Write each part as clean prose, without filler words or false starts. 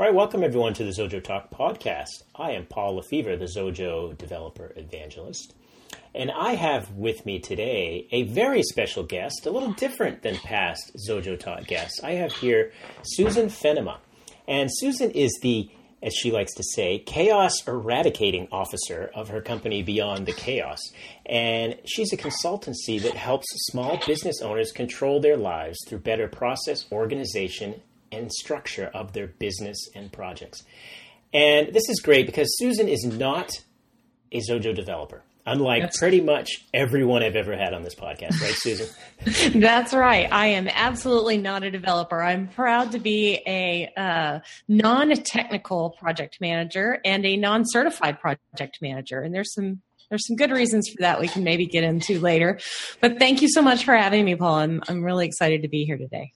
All right, welcome everyone to the Zojo Talk podcast. I am Paul LaFever, the Zojo Developer Evangelist, and I have with me today a very special guest, a little different than past Zojo Talk guests. I have here Susan Fenema, and Susan is the, as she likes to say, chaos eradicating officer of her company Beyond the Chaos, and she's a consultancy that helps small business owners control their lives through better process, organization, and structure of their business and projects. And this is great because Susan is not a Zojo developer, unlike pretty much everyone I've ever had on this podcast, right, Susan? That's right. I am absolutely not a developer. I'm proud to be a non-technical project manager and a non-certified project manager. And there's some good reasons for that we can maybe get into later. But thank you so much for having me, Paul. I'm really excited to be here today.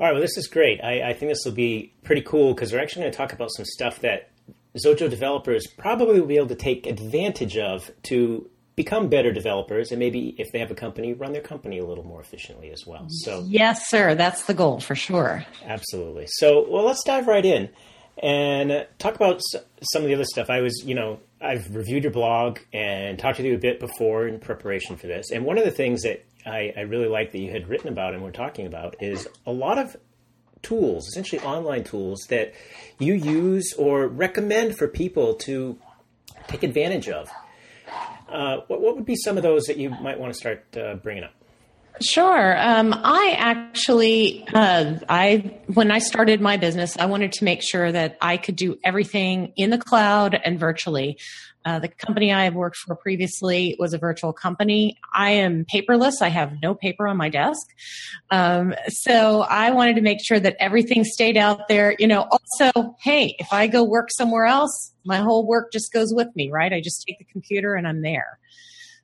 All right, well, this is great. I think this will be pretty cool because we're actually going to talk about some stuff that Zojo developers probably will be able to take advantage of to become better developers and maybe if they have a company, run their company a little more efficiently as well. So yes, sir. That's the goal for sure. Absolutely. So, well, let's dive right in and talk about some of the other stuff. I've reviewed your blog and talked to you a bit before in preparation for this. And one of the things that I really like that you had written about and we're talking about is a lot of tools, essentially online tools that you use or recommend for people to take advantage of. What would be some of those that you might want to start bringing up? Sure. When I started my business, I wanted to make sure that I could do everything in the cloud and virtually. The company I worked for previously was a virtual company. I am paperless. I have no paper on my desk. So I wanted to make sure that everything stayed out there. Also, hey, if I go work somewhere else, my whole work just goes with me, right? I just take the computer and I'm there.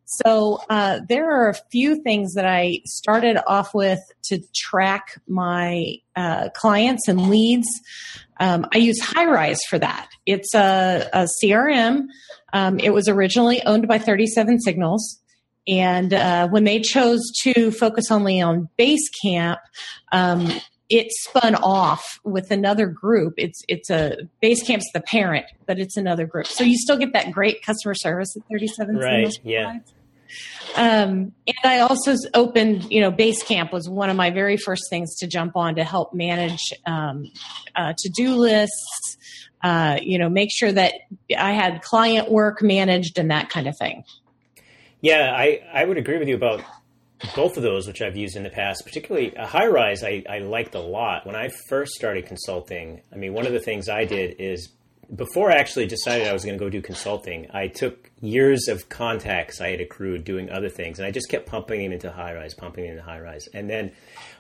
So there are a few things that I started off with to track my clients and leads. I use Highrise for that. It's a CRM. It was originally owned by 37 Signals. And when they chose to focus only on Basecamp, it spun off with another group. It's Basecamp's the parent, but it's another group. So you still get that great customer service at 37 Signals. Right, yeah. And I also opened, Basecamp was one of my very first things to jump on to help manage to-do lists, make sure that I had client work managed and that kind of thing. Yeah, I would agree with you about both of those, which I've used in the past, particularly Highrise I liked a lot. When I first started consulting, one of the things I did is before I actually decided I was going to go do consulting, I took years of contacts I had accrued doing other things, and I just kept pumping them into Highrise. And then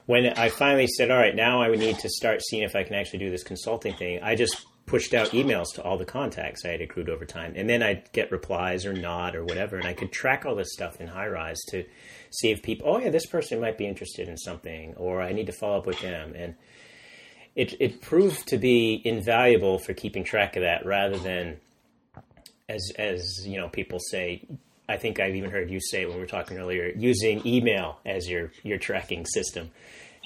when I finally said, all right, now I would need to start seeing if I can actually do this consulting thing, I just pushed out emails to all the contacts I had accrued over time. And then I'd get replies or not or whatever, and I could track all this stuff in Highrise to see if people, oh, yeah, this person might be interested in something, or I need to follow up with them. And it proved to be invaluable for keeping track of that rather than, as people say, I think I've even heard you say when we were talking earlier, using email as your tracking system.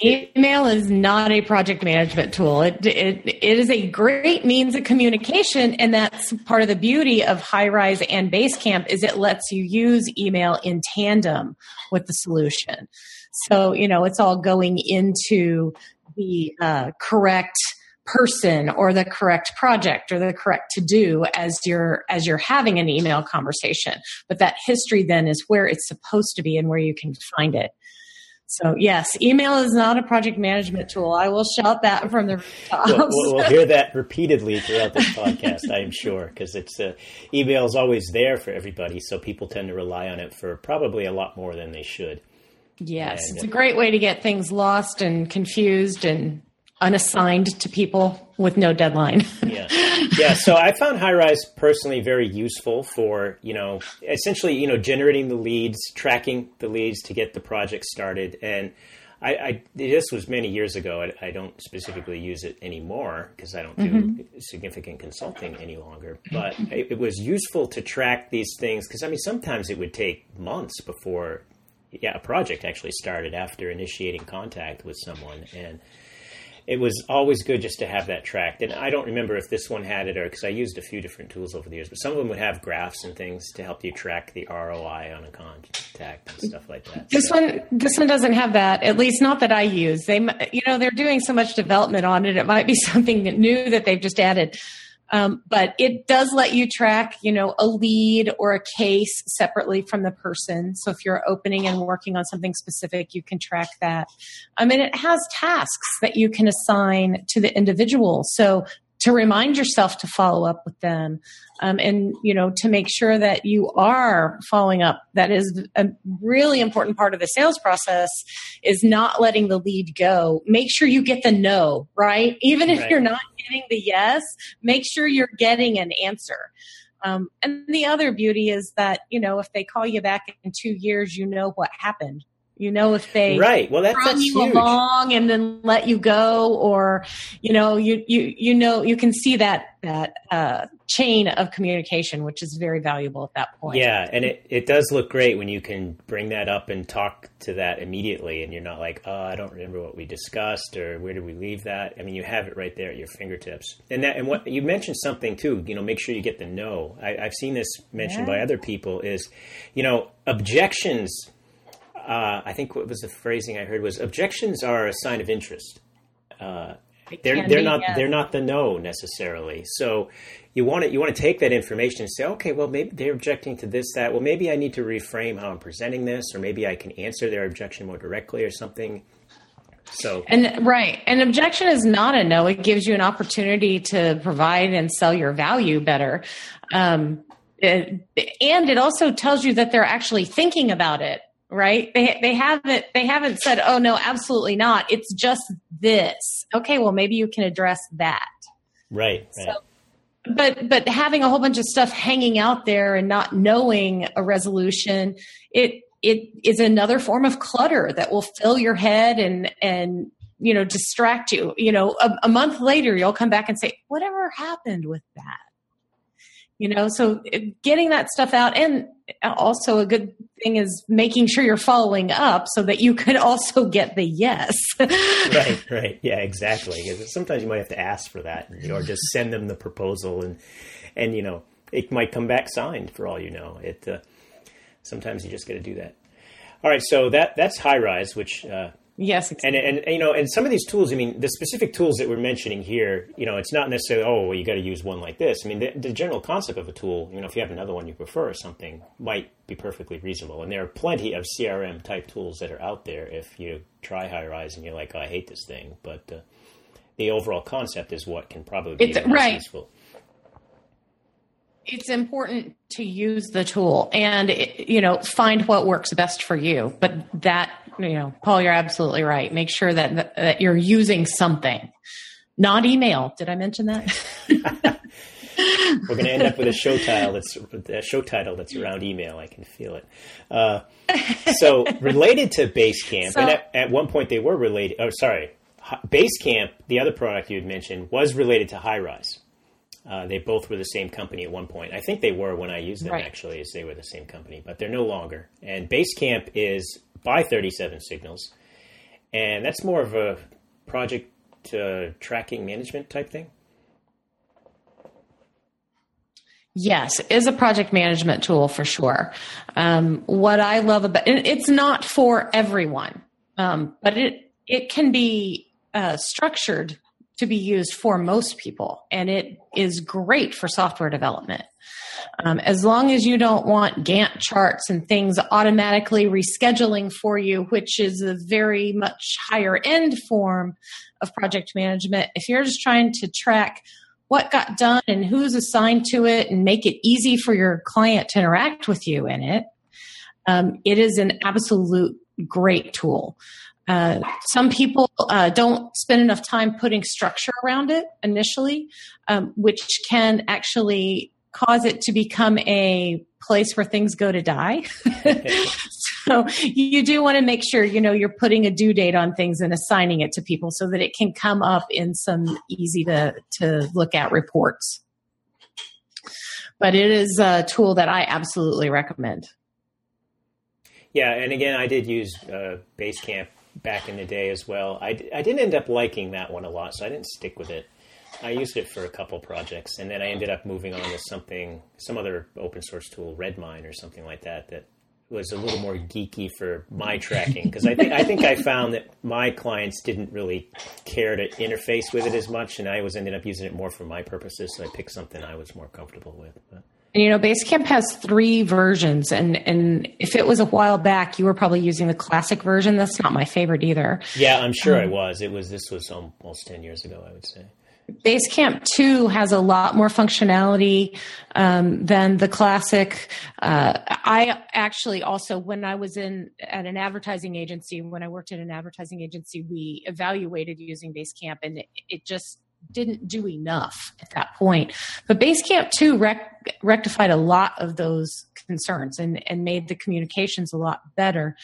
Email is not a project management tool. It is a great means of communication, and that's part of the beauty of Highrise and Basecamp is it lets you use email in tandem with the solution. So, it's all going into the correct person or the correct project or the correct to do as you're having an email conversation. But that history then is where it's supposed to be and where you can find it. So yes, email is not a project management tool. I will shout that from the rooftops. We'll hear that repeatedly throughout this podcast, I am sure, because it's email is always there for everybody, so people tend to rely on it for probably a lot more than they should. Yes, and it's a great way to get things lost and confused and unassigned to people with no deadline. Yeah. So I found Highrise personally very useful for, generating the leads, tracking the leads to get the project started. And I this was many years ago. I don't specifically use it anymore because I don't do significant consulting any longer. But it was useful to track these things because, sometimes it would take months before a project actually started after initiating contact with someone. And it was always good just to have that tracked. And I don't remember if this one had it or because I used a few different tools over the years, but some of them would have graphs and things to help you track the ROI on a contact and stuff like that. This one doesn't have that, at least not that I use. They, you know, they're doing so much development on it. It might be something that new that they've just added. But it does let you track, you know, a lead or a case separately from the person. So if you're opening and working on something specific, you can track that. I mean, it has tasks that you can assign to the individual. So to remind yourself to follow up with them, and, you know, to make sure that you are following up. That is a really important part of the sales process, is not letting the lead go. Make sure you get the no, right? Even if you're not getting the yes, make sure you're getting an answer. And the other beauty is that, you know, if they call you back in 2 years, you know what happened. You know, if they run you along and then let you go, or, you know, you can see that chain of communication, which is very valuable at that point. Yeah. And it does look great when you can bring that up and talk to that immediately. And you're not like, oh, I don't remember what we discussed, or where did we leave that? I mean, you have it right there at your fingertips. And what you mentioned something too, you know, make sure you get the no. I've seen this mentioned by other people is, you know, objections. I think what was the phrasing I heard was objections are a sign of interest. They're not the no necessarily. So you want to take that information and say, okay, well, maybe they're objecting to this, that. Well, maybe I need to reframe how I'm presenting this, or maybe I can answer their objection more directly or something. So an objection is not a no. It gives you an opportunity to provide and sell your value better. And it also tells you that they're actually thinking about it. Right? They haven't said, oh no, absolutely not. It's just this. Okay, well maybe you can address that. Right. So, but having a whole bunch of stuff hanging out there and not knowing a resolution, it is another form of clutter that will fill your head and you know, distract you. You know, a month later you'll come back and say, whatever happened with that? You know, so getting that stuff out. And also a good thing is making sure you're following up so that you can also get the yes. Right. Yeah, exactly. Sometimes you might have to ask for that, or just send them the proposal and you know, it might come back signed for all you know. Sometimes you just got to do that. All right. So that's Highrise, which, yes, exactly. And you know, and some of these tools, I mean, the specific tools that we're mentioning here, you know, it's not necessarily, oh, well, you got to use one like this. I mean, the general concept of a tool, you know, if you have another one you prefer or something, might be perfectly reasonable. And there are plenty of CRM type tools that are out there. If you try Highrise and you're like, oh, I hate this thing, but the overall concept is what can probably be useful. It's important to use the tool and, you know, find what works best for you. But that, you know, Paul, you're absolutely right. Make sure that you're using something, not email. Did I mention that? We're going to end up with a show title that's around email. I can feel it. So related to Basecamp, and at one point they were related. Oh, sorry. Basecamp, the other product you had mentioned, was related to Highrise. They both were the same company at one point. I think they were when I used them, actually, as they were the same company, but they're no longer. And Basecamp is by 37 Signals, and that's more of a project tracking management type thing. Yes, is a project management tool for sure. What I love about it, it's not for everyone, but it can be structured to be used for most people. And it is great for software development. As long as you don't want Gantt charts and things automatically rescheduling for you, which is a very much higher end form of project management. If you're just trying to track what got done and who's assigned to it and make it easy for your client to interact with you in it, it is an absolute great tool. Some people don't spend enough time putting structure around it initially, which can actually cause it to become a place where things go to die. So you do want to make sure, you know, you're putting a due date on things and assigning it to people so that it can come up in some easy to look at reports. But it is a tool that I absolutely recommend. Yeah. And again, I did use Basecamp back in the day as well. I didn't end up liking that one a lot, so I didn't stick with it. I used it for a couple projects, and then I ended up moving on to some other open source tool, Redmine or something like that, that was a little more geeky for my tracking, because I think I found that my clients didn't really care to interface with it as much, and I was ended up using it more for my purposes, so I picked something I was more comfortable with. But. And, you know, Basecamp has 3 versions, and if it was a while back, you were probably using the classic version. That's not my favorite either. Yeah, I'm sure I was. This was almost 10 years ago, I would say. Basecamp 2 has a lot more functionality than the classic. I actually also, when I was at an advertising agency, when I worked at an advertising agency, we evaluated using Basecamp, and it just didn't do enough at that point. But Basecamp 2 rectified a lot of those concerns and made the communications a lot better.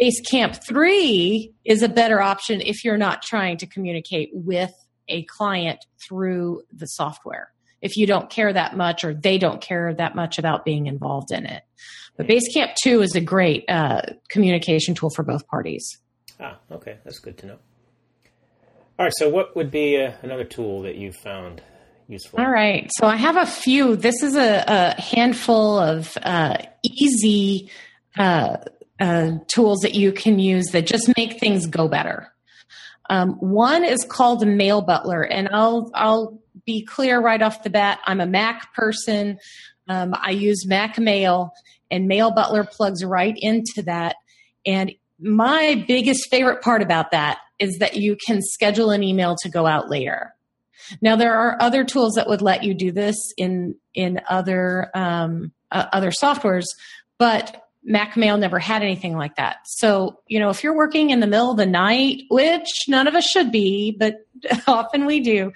Basecamp 3 is a better option if you're not trying to communicate with a client through the software, if you don't care that much or they don't care that much about being involved in it. But Basecamp 2 is a great communication tool for both parties. Ah, okay. That's good to know. All right. So what would be another tool that you found useful? All right. So I have a few. This is a handful of easy tools that you can use that just make things go better. One is called Mail Butler, and I'll be clear right off the bat. I'm a Mac person. I use Mac Mail, and Mail Butler plugs right into that. And my biggest favorite part about that is that you can schedule an email to go out later. Now, there are other tools that would let you do this in other softwares, but Mac Mail never had anything like that. So, you know, if you're working in the middle of the night, which none of us should be, but often we do,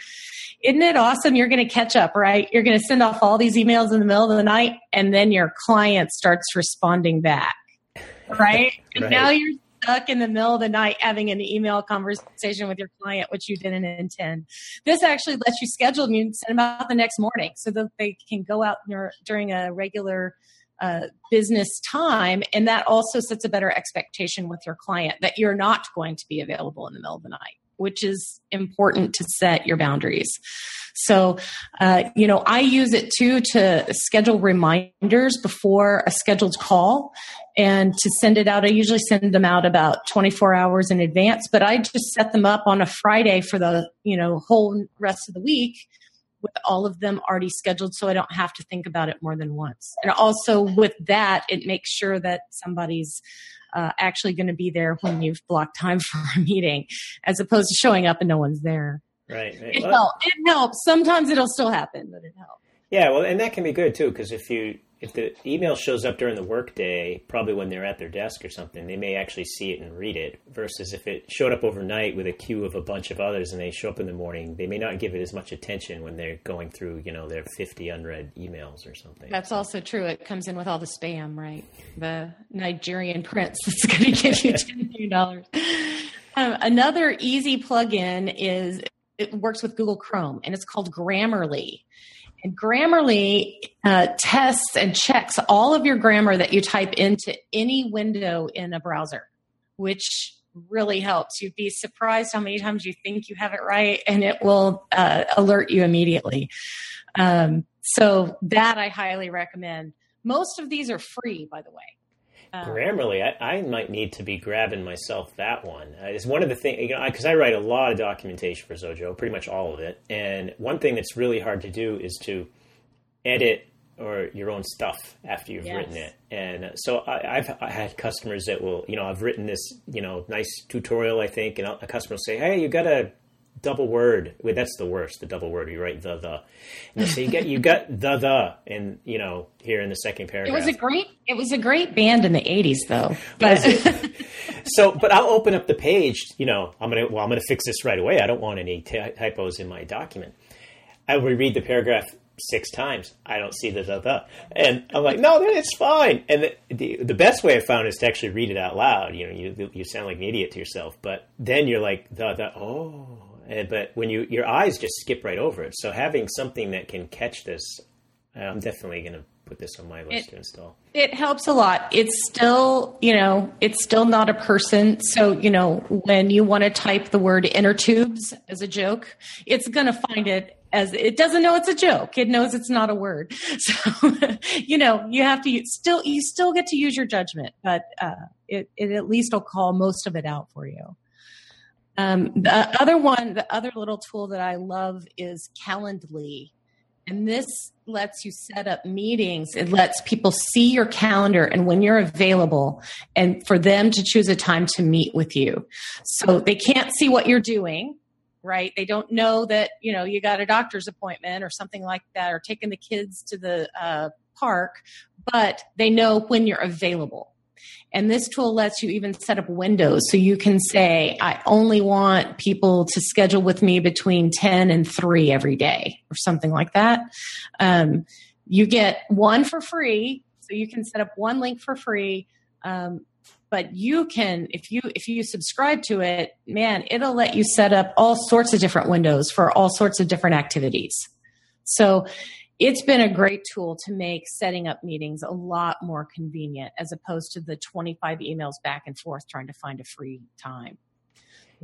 isn't it awesome? You're going to catch up, right? You're going to send off all these emails in the middle of the night, and then your client starts responding back, right? And now you're stuck in the middle of the night having an email conversation with your client, which you didn't intend. This actually lets you schedule them and send them out the next morning so that they can go out during a regular business time, and that also sets a better expectation with your client that you're not going to be available in the middle of the night, which is important to set your boundaries. So, you know, I use it too to schedule reminders before a scheduled call and to send it out. I usually send them out about 24 hours in advance, but I just set them up on a Friday for the, you know, whole rest of the week, with all of them already scheduled, so I don't have to think about it more than once. And also with that, it makes sure that somebody's actually going to be there when you've blocked time for a meeting, as opposed to showing up and no one's there. Right. It helps. Sometimes it'll still happen, but it helps. Yeah, well, and that can be good too, because if the email shows up during the workday, probably when they're at their desk or something, they may actually see it and read it, versus if it showed up overnight with a queue of a bunch of others and they show up in the morning, they may not give it as much attention when they're going through, you know, their 50 unread emails or something. That's also true. It comes in with all the spam, right? The Nigerian prince that's going to give you $10 million. Another easy plugin is it works with Google Chrome, and it's called Grammarly. And Grammarly tests and checks all of your grammar that you type into any window in a browser, which really helps. You'd be surprised how many times you think you have it right, and it will alert you immediately. So that I highly recommend. Most of these are free, by the way. Grammarly, I might need to be grabbing myself that one. It's one of the things, you know, because I write a lot of documentation for Zoho, pretty much all of it. And one thing that's really hard to do is to edit or your own stuff after you've written it. And so I had customers that will, you know, I've written this, you know, nice tutorial, I think, and a customer will say, hey, you got to double word. Well, that's the worst, the double word. You write the. And so you got the, and, you know, here in the second paragraph. It was a great band in the 80s though. But I'll open up the page, you know, I'm going to fix this right away. I don't want any typos in my document. I will read the paragraph 6 times. I don't see the. And I'm like, no, it's fine. And the best way I found is to actually read it out loud. You know, you sound like an idiot to yourself, but then you're like, oh. But when your eyes just skip right over it. So having something that can catch this, I'm definitely going to put this on my list to install. It helps a lot. It's still not a person. So, when you want to type the word inner tubes as a joke, it's going to find it as it doesn't know it's a joke. It knows it's not a word. So, you still get to use your judgment, but it at least will call most of it out for you. The other little tool that I love is Calendly. And this lets you set up meetings. It lets people see your calendar and when you're available and for them to choose a time to meet with you. So they can't see what you're doing, right? They don't know that, you got a doctor's appointment or something like that, or taking the kids to the park, but they know when you're available. And this tool lets you even set up windows. So you can say, I only want people to schedule with me between 10 and 3 every day or something like that. You get one for free. So you can set up one link for free. But you can, if you subscribe to it, man, it'll let you set up all sorts of different windows for all sorts of different activities. So it's been a great tool to make setting up meetings a lot more convenient as opposed to the 25 emails back and forth trying to find a free time.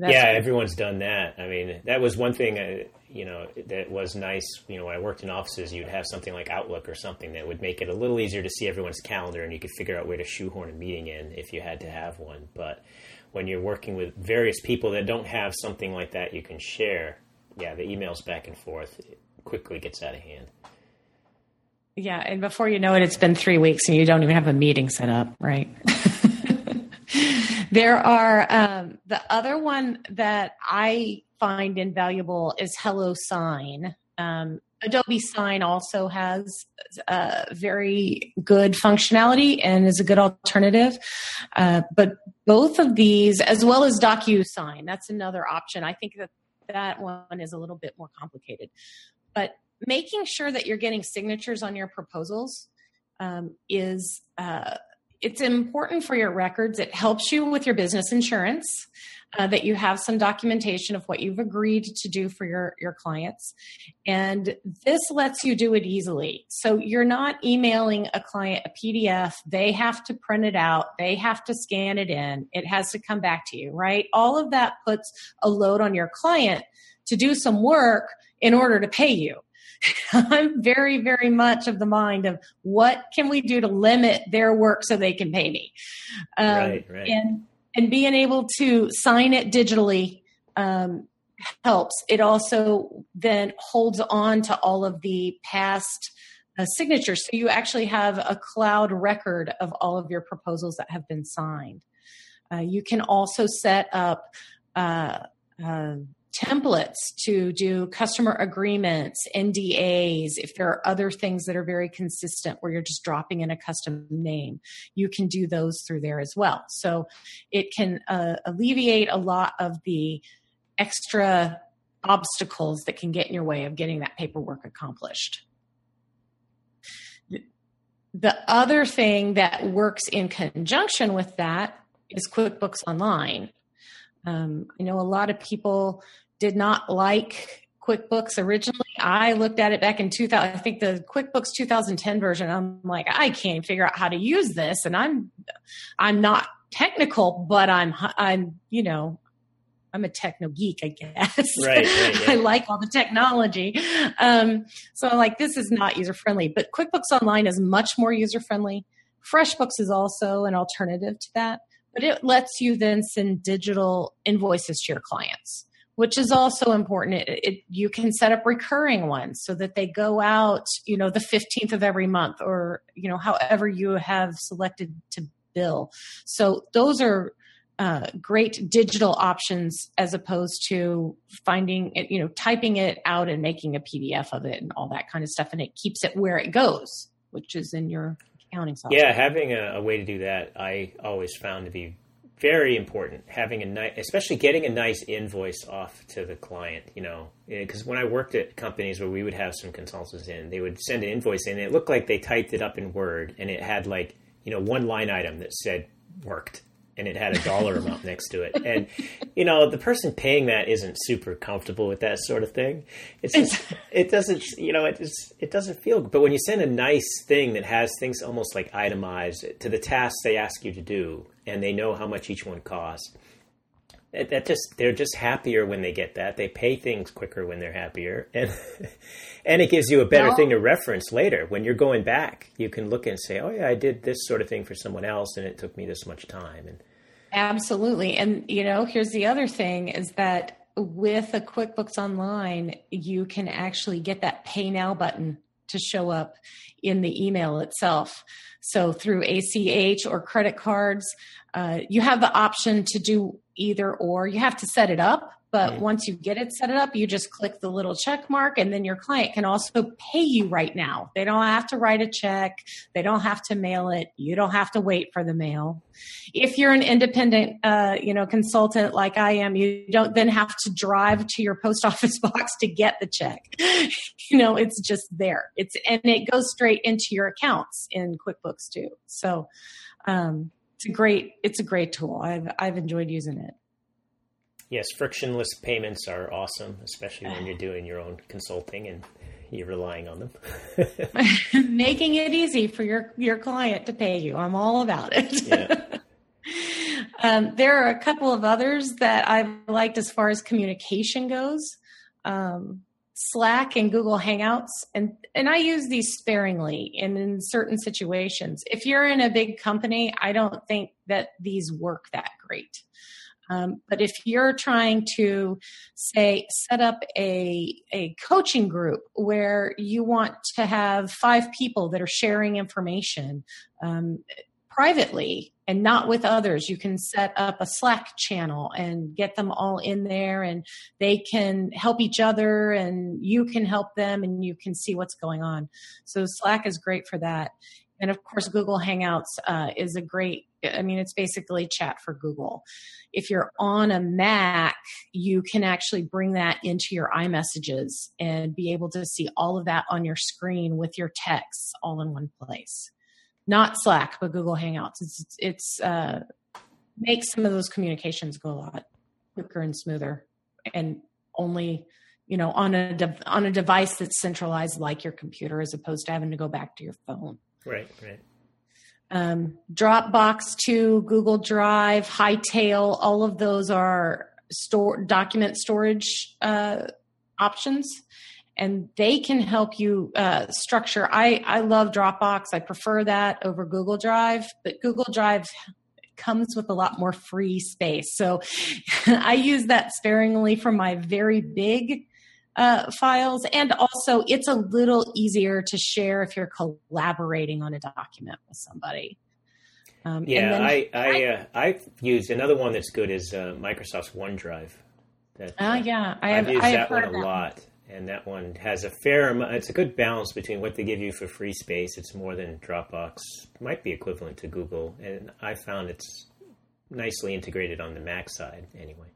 Everyone's done that. I mean, that was one thing, that was nice. When I worked in offices, you'd have something like Outlook or something that would make it a little easier to see everyone's calendar, and you could figure out where to shoehorn a meeting in if you had to have one. But when you're working with various people that don't have something like that you can share, the emails back and forth quickly gets out of hand. Yeah, and before you know it, it's been 3 weeks and you don't even have a meeting set up, right? There are the other one that I find invaluable is Hello Sign. Adobe Sign also has very good functionality and is a good alternative. But both of these, as well as DocuSign, that's another option. I think that one is a little bit more complicated. But making sure that you're getting signatures on your proposals it's important for your records. It helps you with your business insurance, that you have some documentation of what you've agreed to do for your clients. And this lets you do it easily. So you're not emailing a client a PDF. They have to print it out. They have to scan it in. It has to come back to you, right? All of that puts a load on your client to do some work in order to pay you. I'm very, very much of the mind of what can we do to limit their work so they can pay me. Right. And being able to sign it digitally helps. It also then holds on to all of the past signatures. So you actually have a cloud record of all of your proposals that have been signed. You can also set up templates to do customer agreements, NDAs, if there are other things that are very consistent where you're just dropping in a custom name, you can do those through there as well. So it can alleviate a lot of the extra obstacles that can get in your way of getting that paperwork accomplished. The other thing that works in conjunction with that is QuickBooks Online. I know a lot of people did not like QuickBooks originally. I looked at it back in 2000. I think the QuickBooks 2010 version. I'm like, I can't figure out how to use this, and I'm not technical, but I'm a techno geek, I guess. Right, yeah. I like all the technology, so I'm like, this is not user friendly. But QuickBooks Online is much more user friendly. FreshBooks is also an alternative to that. But it lets you then send digital invoices to your clients, which is also important. You can set up recurring ones so that they go out, the 15th of every month or, however you have selected to bill. So those are great digital options as opposed to finding it, typing it out and making a PDF of it and all that kind of stuff. And it keeps it where it goes, which is in your accounting software. Yeah, having a way to do that, I always found to be very important. Having a nice, especially getting a nice invoice off to the client, because when I worked at companies where we would have some consultants in, they would send an invoice in, and it looked like they typed it up in Word, and it had one line item that said worked, and it had a dollar amount next to it. And, you know, the person paying that isn't super comfortable with that sort of thing. It's just, it doesn't, you know, it doesn't feel good. But when you send a nice thing that has things almost like itemized to the tasks they ask you to do, and they know how much each one costs, that just, they're just happier when they get that. They pay things quicker when they're happier. And it gives you a better thing to reference later. When you're going back, you can look and say, oh yeah, I did this sort of thing for someone else and it took me this much time. And absolutely. And, you know, here's the other thing is that with a QuickBooks Online, you can actually get that Pay Now button to show up in the email itself. So through ACH or credit cards, you have the option to do either or. You have to set it up, but once you get it set up, you just click the little check mark, and then your client can also pay you right now. They don't have to write a check. They don't have to mail it. You don't have to wait for the mail. If you're an independent, consultant like I am, you don't then have to drive to your post office box to get the check. You know, it's just there. And it goes straight into your accounts in QuickBooks too. So, it's a great tool. I've enjoyed using it. Yes, frictionless payments are awesome, especially when you're doing your own consulting and you're relying on them. Making it easy for your client to pay you. I'm all about it. Yeah. There are a couple of others that I've liked as far as communication goes. Slack and Google Hangouts, and I use these sparingly and in certain situations. If you're in a big company, I don't think that these work that great. But if you're trying to, say, set up a coaching group where you want to have 5 people that are sharing information privately and not with others, you can set up a Slack channel and get them all in there, and they can help each other, and you can help them, and you can see what's going on. So Slack is great for that. And of course, Google Hangouts is a great, it's basically chat for Google. If you're on a Mac, you can actually bring that into your iMessages and be able to see all of that on your screen with your texts all in one place. Not Slack, but Google Hangouts. It's makes some of those communications go a lot quicker and smoother, and only, on a device that's centralized like your computer, as opposed to having to go back to your phone. Right. Dropbox too, Google Drive, Hightail, all of those are document storage options, and they can help you structure. I love Dropbox. I prefer that over Google Drive, but Google Drive comes with a lot more free space. So I use that sparingly for my very big files. And also, it's a little easier to share if you're collaborating on a document with somebody. I've used another one that's good is Microsoft's OneDrive. I've used that one a lot. And that one has a fair amount. It's a good balance between what they give you for free space. It's more than Dropbox. Might be equivalent to Google. And I found it's nicely integrated on the Mac side anyway.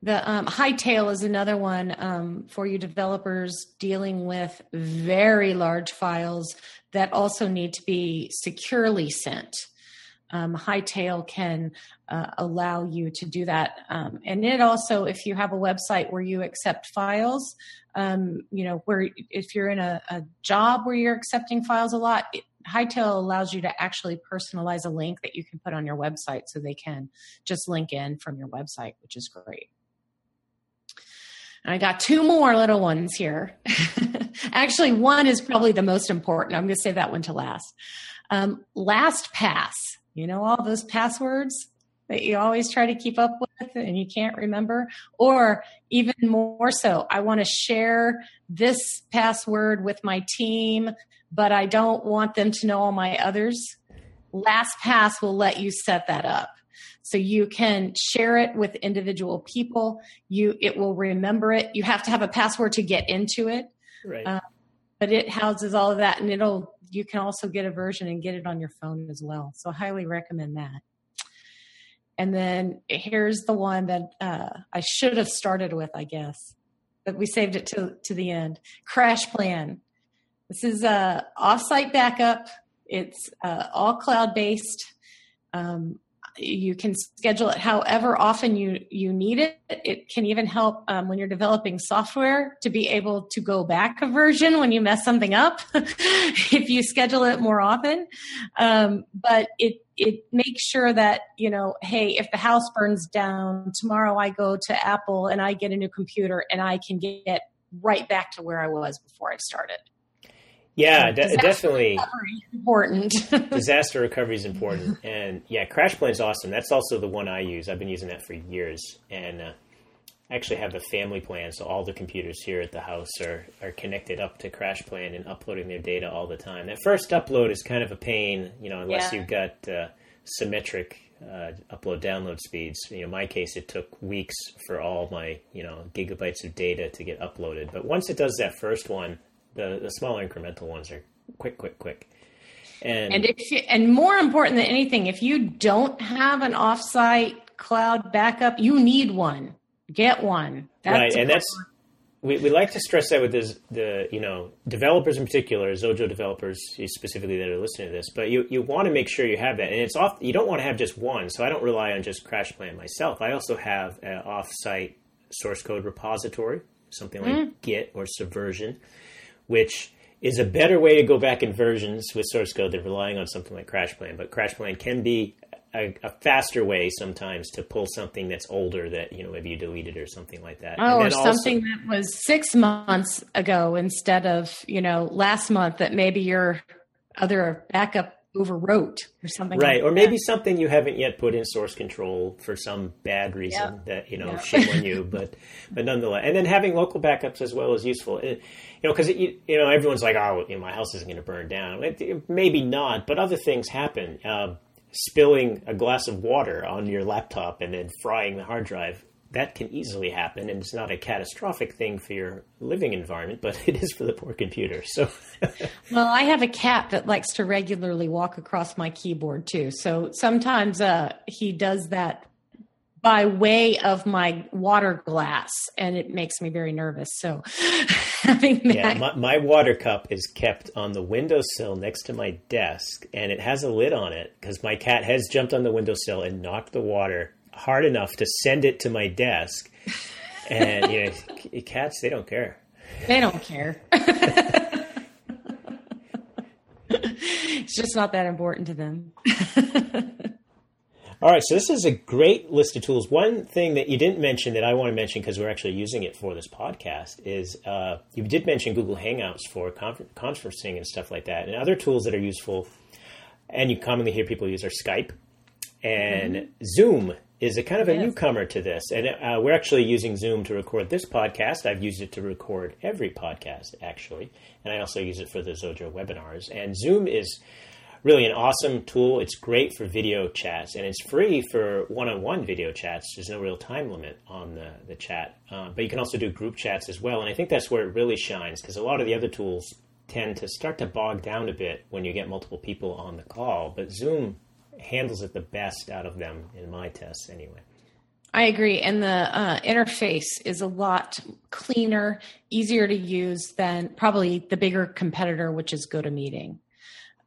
The Hightail is another one for you developers dealing with very large files that also need to be securely sent. Hightail can allow you to do that. And it also, if you have a website where you accept files, if you're in a job where you're accepting files a lot, Hightail allows you to actually personalize a link that you can put on your website, so they can just link in from your website, which is great. And I got 2 more little ones here. Actually, one is probably the most important. I'm going to save that one to last. LastPass. You know, all those passwords that you always try to keep up with and you can't remember? Or even more so, I want to share this password with my team, but I don't want them to know all my others. LastPass will let you set that up. So you can share it with individual people. It will remember it. You have to have a password to get into it. Right. But it houses all of that, and you can also get a version and get it on your phone as well. So I highly recommend that. And then here's the one that I should have started with, I guess, but we saved it to the end. Crash Plan. This is a offsite backup. It's all cloud-based. You can schedule it however often you need it. It can even help when you're developing software to be able to go back a version when you mess something up if you schedule it more often. But it makes sure that, you know, hey, if the house burns down, tomorrow I go to Apple and I get a new computer and I can get right back to where I was before I started. Yeah, definitely. Disaster recovery is important. And yeah, Crash Plan is awesome. That's also the one I use. I've been using that for years. And I actually have a family plan, so all the computers here at the house are connected up to Crash Plan and uploading their data all the time. That first upload is kind of a pain, you know, unless you've got symmetric upload-download speeds. You know, in my case, it took weeks for all my, you know, gigabytes of data to get uploaded. But once it does that first one, the smaller incremental ones are quick. And more important than anything, if you don't have an offsite cloud backup, you need one. Get one. Right. And that's, we like to stress that with the you know, developers in particular, Zoho developers specifically that are listening to this, but you want to make sure you have that. And it's off, you don't want to have just one. So I don't rely on just Crash Plan myself. I also have an offsite source code repository, something like Git or Subversion, which is a better way to go back in versions with source code than relying on something like Crash Plan. But Crash Plan can be a faster way sometimes to pull something that's older that, you know, maybe you deleted or something like that. Oh, or something that was 6 months ago instead of, you know, last month that maybe your other backup overwrote or something. Right. Or maybe something you haven't yet put in source control for some bad reason that, you know, shame on you, but nonetheless. And then having local backups as well is useful. It, you know, cause you know, everyone's like, oh, you know, my house isn't going to burn down. Maybe not, but other things happen. Spilling a glass of water on your laptop and then frying the hard drive, that can easily happen, and it's not a catastrophic thing for your living environment, but it is for the poor computer. So, well, I have a cat that likes to regularly walk across my keyboard too. So sometimes he does that by way of my water glass, and it makes me very nervous. So having that. Yeah, my water cup is kept on the windowsill next to my desk, and it has a lid on it because my cat has jumped on the windowsill and knocked the water hard enough to send it to my desk. And you know, cats, they don't care. They don't care. It's just not that important to them. All right, so this is a great list of tools. One thing that you didn't mention that I want to mention because we're actually using it for this podcast is you did mention Google Hangouts for conferencing and stuff like that. And other tools that are useful and you commonly hear people use are Skype and Zoom is a kind of a newcomer to this. And we're actually using Zoom to record this podcast. I've used it to record every podcast, actually. And I also use it for the Zoho webinars. And Zoom is really an awesome tool. It's great for video chats, and it's free for one-on-one video chats. There's no real time limit on the chat, but you can also do group chats as well. And I think that's where it really shines, because a lot of the other tools tend to start to bog down a bit when you get multiple people on the call. But Zoom handles it the best out of them in my tests anyway. I agree. And the interface is a lot cleaner, easier to use than probably the bigger competitor, which is GoToMeeting.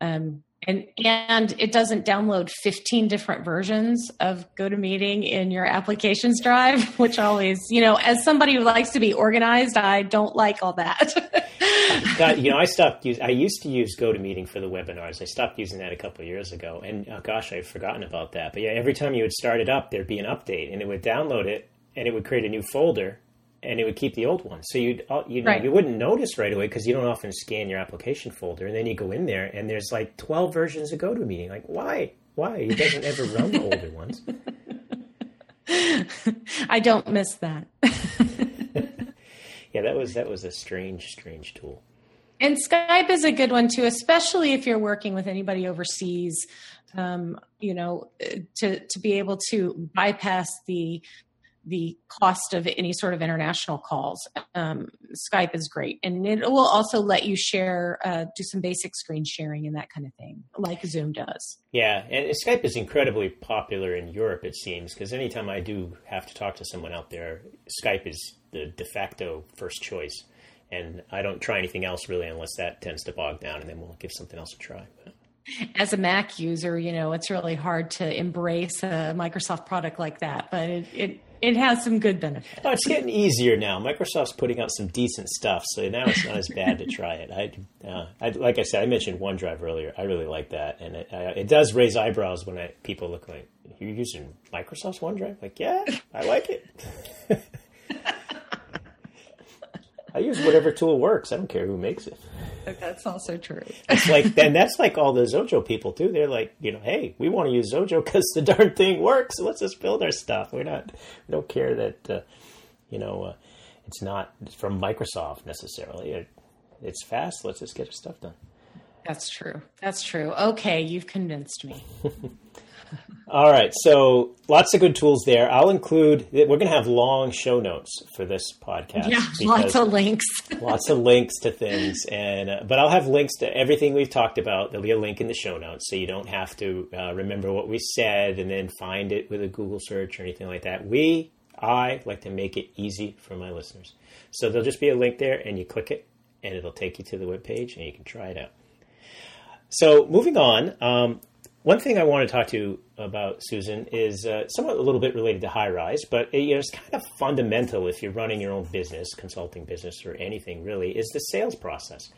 And it doesn't download 15 different versions of GoToMeeting in your applications drive, which always, you know, as somebody who likes to be organized, I don't like all that. You know, I used to use GoToMeeting for the webinars. I stopped using that a couple of years ago. And oh gosh, I've forgotten about that. But yeah, every time you would start it up, there'd be an update and it would download it and it would create a new folder and it would keep the old one. So you wouldn't notice right away because you don't often scan your application folder. And then you go in there and there's like 12 versions of GoToMeeting. Like, why? It doesn't ever run the older ones. I don't miss that. Yeah, that was a strange tool. And Skype is a good one too, especially if you're working with anybody overseas, you know, to be able to bypass the cost of any sort of international calls. Skype is great. And it will also let you share, do some basic screen sharing and that kind of thing, like Zoom does. Yeah, and Skype is incredibly popular in Europe, it seems, because anytime I do have to talk to someone out there, Skype is the de facto first choice. And I don't try anything else really unless that tends to bog down, and then we'll give something else a try. As a Mac user, you know, it's really hard to embrace a Microsoft product like that, but it has some good benefits. Oh, it's getting easier now. Microsoft's putting out some decent stuff, so now it's not as bad to try it. I like I said, I mentioned OneDrive earlier. I really like that, and it does raise eyebrows when people look like, you're using Microsoft's OneDrive? Like, yeah, I like it. I use whatever tool works. I don't care who makes it. That's also true. It's like, and that's like all the Zoho people too. They're like, you know, hey, we want to use Zoho because the darn thing works. So let's just build our stuff. We don't care that, it's not from Microsoft necessarily. It's fast. Let's just get our stuff done. That's true. That's true. Okay. You've convinced me. All right. So lots of good tools there. I'll include, we're going to have long show notes for this podcast. Yeah, lots of links. Lots of links to things. And but I'll have links to everything we've talked about. There'll be a link in the show notes, so you don't have to remember what we said and then find it with a Google search or anything like that. I like to make it easy for my listeners. So there'll just be a link there, and you click it, and it'll take you to the webpage, and you can try it out. So moving on, one thing I want to talk to you about, Susan, is somewhat a little bit related to Highrise, but it's kind of fundamental if you're running your own business, consulting business, or anything really, is the sales process.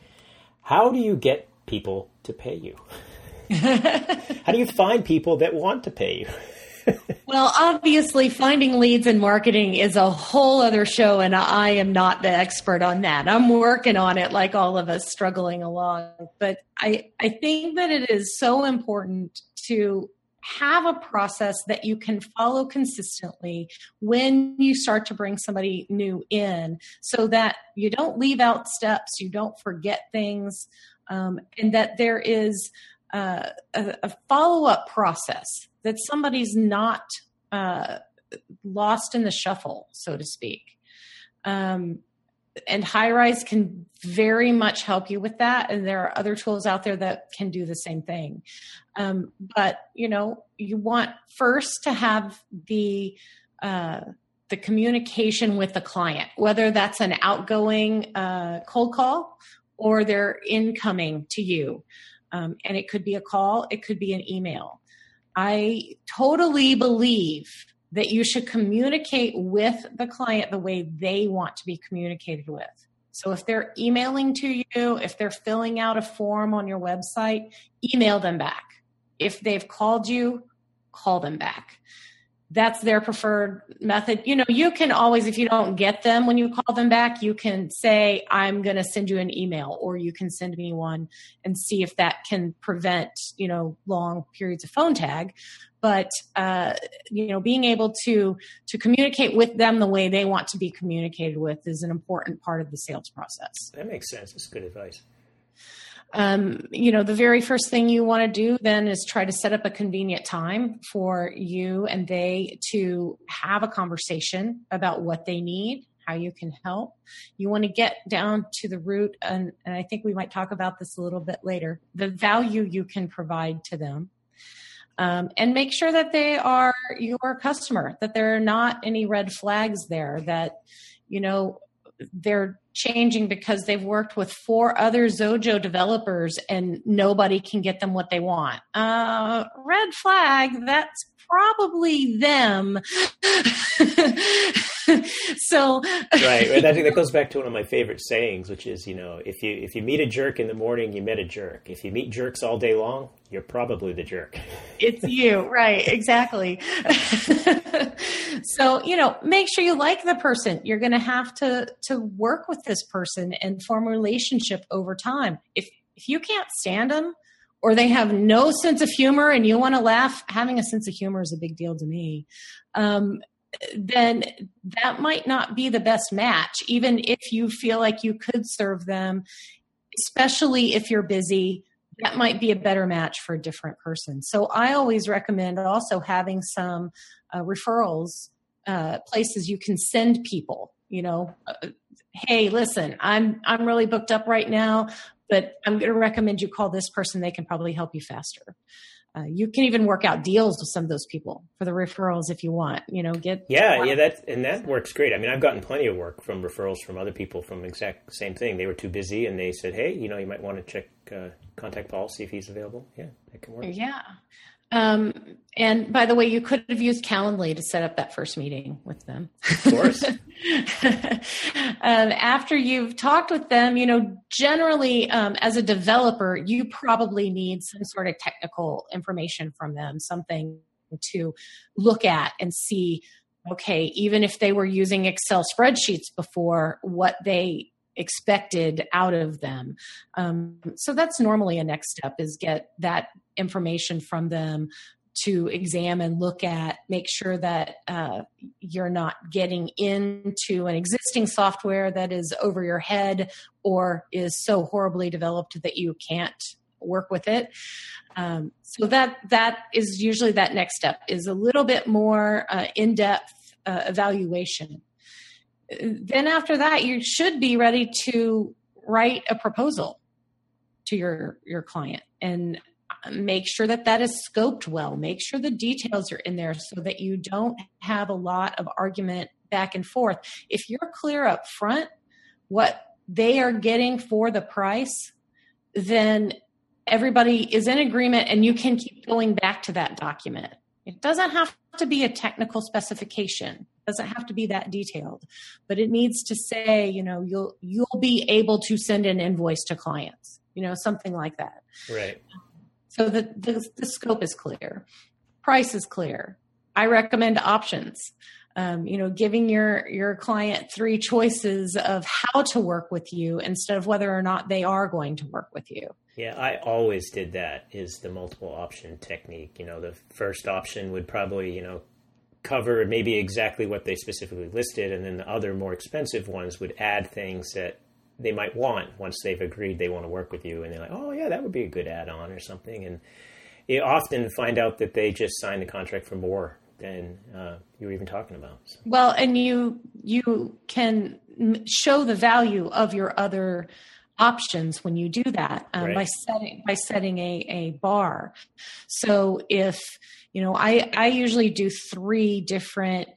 How do you get people to pay you? How do you find people that want to pay you? Well, obviously, finding leads and marketing is a whole other show, and I am not the expert on that. I'm working on it like all of us, struggling along. But I think that it is so important to have a process that you can follow consistently when you start to bring somebody new in so that you don't leave out steps, you don't forget things, and that there is a follow-up process, that somebody's not lost in the shuffle, so to speak. And Highrise can very much help you with that. And there are other tools out there that can do the same thing. But, you want first to have the communication with the client, whether that's an outgoing cold call or they're incoming to you. And it could be a call. It could be an email. I totally believe that you should communicate with the client the way they want to be communicated with. So if they're emailing to you, if they're filling out a form on your website, email them back. If they've called you, call them back. That's their preferred method. You can always, if you don't get them when you call them back, you can say, I'm going to send you an email, or you can send me one and see if that can prevent, long periods of phone tag. But, being able to communicate with them the way they want to be communicated with is an important part of the sales process. That makes sense. That's good advice. The very first thing you want to do then is try to set up a convenient time for you and they to have a conversation about what they need, how you can help. You want to get down to the root, and I think we might talk about this a little bit later, the value you can provide to them. And make sure that they are your customer, that there are not any red flags there, that, they're changing because they've worked with 4 other Zoho developers and nobody can get them what they want. Red flag, that's probably them. So right. And I think that goes back to one of my favorite sayings, which is, if you meet a jerk in the morning, you met a jerk. If you meet jerks all day long, you're probably the jerk. It's you, right? Exactly. So, make sure you like the person. You're going to have to work with this person and form a relationship over time. If you can't stand them, or they have no sense of humor and you want to laugh, having a sense of humor is a big deal to me. Then that might not be the best match, even if you feel like you could serve them, especially if you're busy. That might be a better match for a different person. So I always recommend also having some referrals, places you can send people, hey, listen, I'm really booked up right now, but I'm going to recommend you call this person. They can probably help you faster. You can even work out deals with some of those people for the referrals if you want, you know, get. Yeah. That works great. I mean, I've gotten plenty of work from referrals from other people from exact same thing. They were too busy and they said, hey, you know, you might want to check, contact Paul, see if he's available. Yeah, that can work. Yeah. And by the way, you could have used Calendly to set up that first meeting with them. Of course. After you've talked with them, you know, generally, as a developer, you probably need some sort of technical information from them, something to look at and see, okay, even if they were using Excel spreadsheets before, what they expected out of them. So that's normally a next step, is get that information from them to examine, look at, make sure that you're not getting into an existing software that is over your head or is so horribly developed that you can't work with it. So that is usually that next step, is a little bit more in-depth evaluation. Then after that, you should be ready to write a proposal to your client and make sure that that is scoped well. Make sure the details are in there so that you don't have a lot of argument back and forth. If you're clear up front what they are getting for the price, then everybody is in agreement and you can keep going back to that document. It doesn't have to be a technical specification. Doesn't have to be that detailed, but it needs to say, you know, you'll be able to send an invoice to clients, you know, something like that. Right. So the scope is clear, price is clear. I recommend options. You know, giving your client three choices of how to work with you instead of whether or not they are going to work with you. Yeah, I always did that, is the multiple option technique. You know, the first option would probably, you know, cover maybe exactly what they specifically listed, and then the other more expensive ones would add things that they might want once they've agreed they want to work with you, and they're like, oh yeah, that would be a good add-on or something. And you often find out that they just signed a contract for more than you were even talking about. So. Well, and you can show the value of your other options when you do that, right. by setting a bar. So if, you know, I usually do three different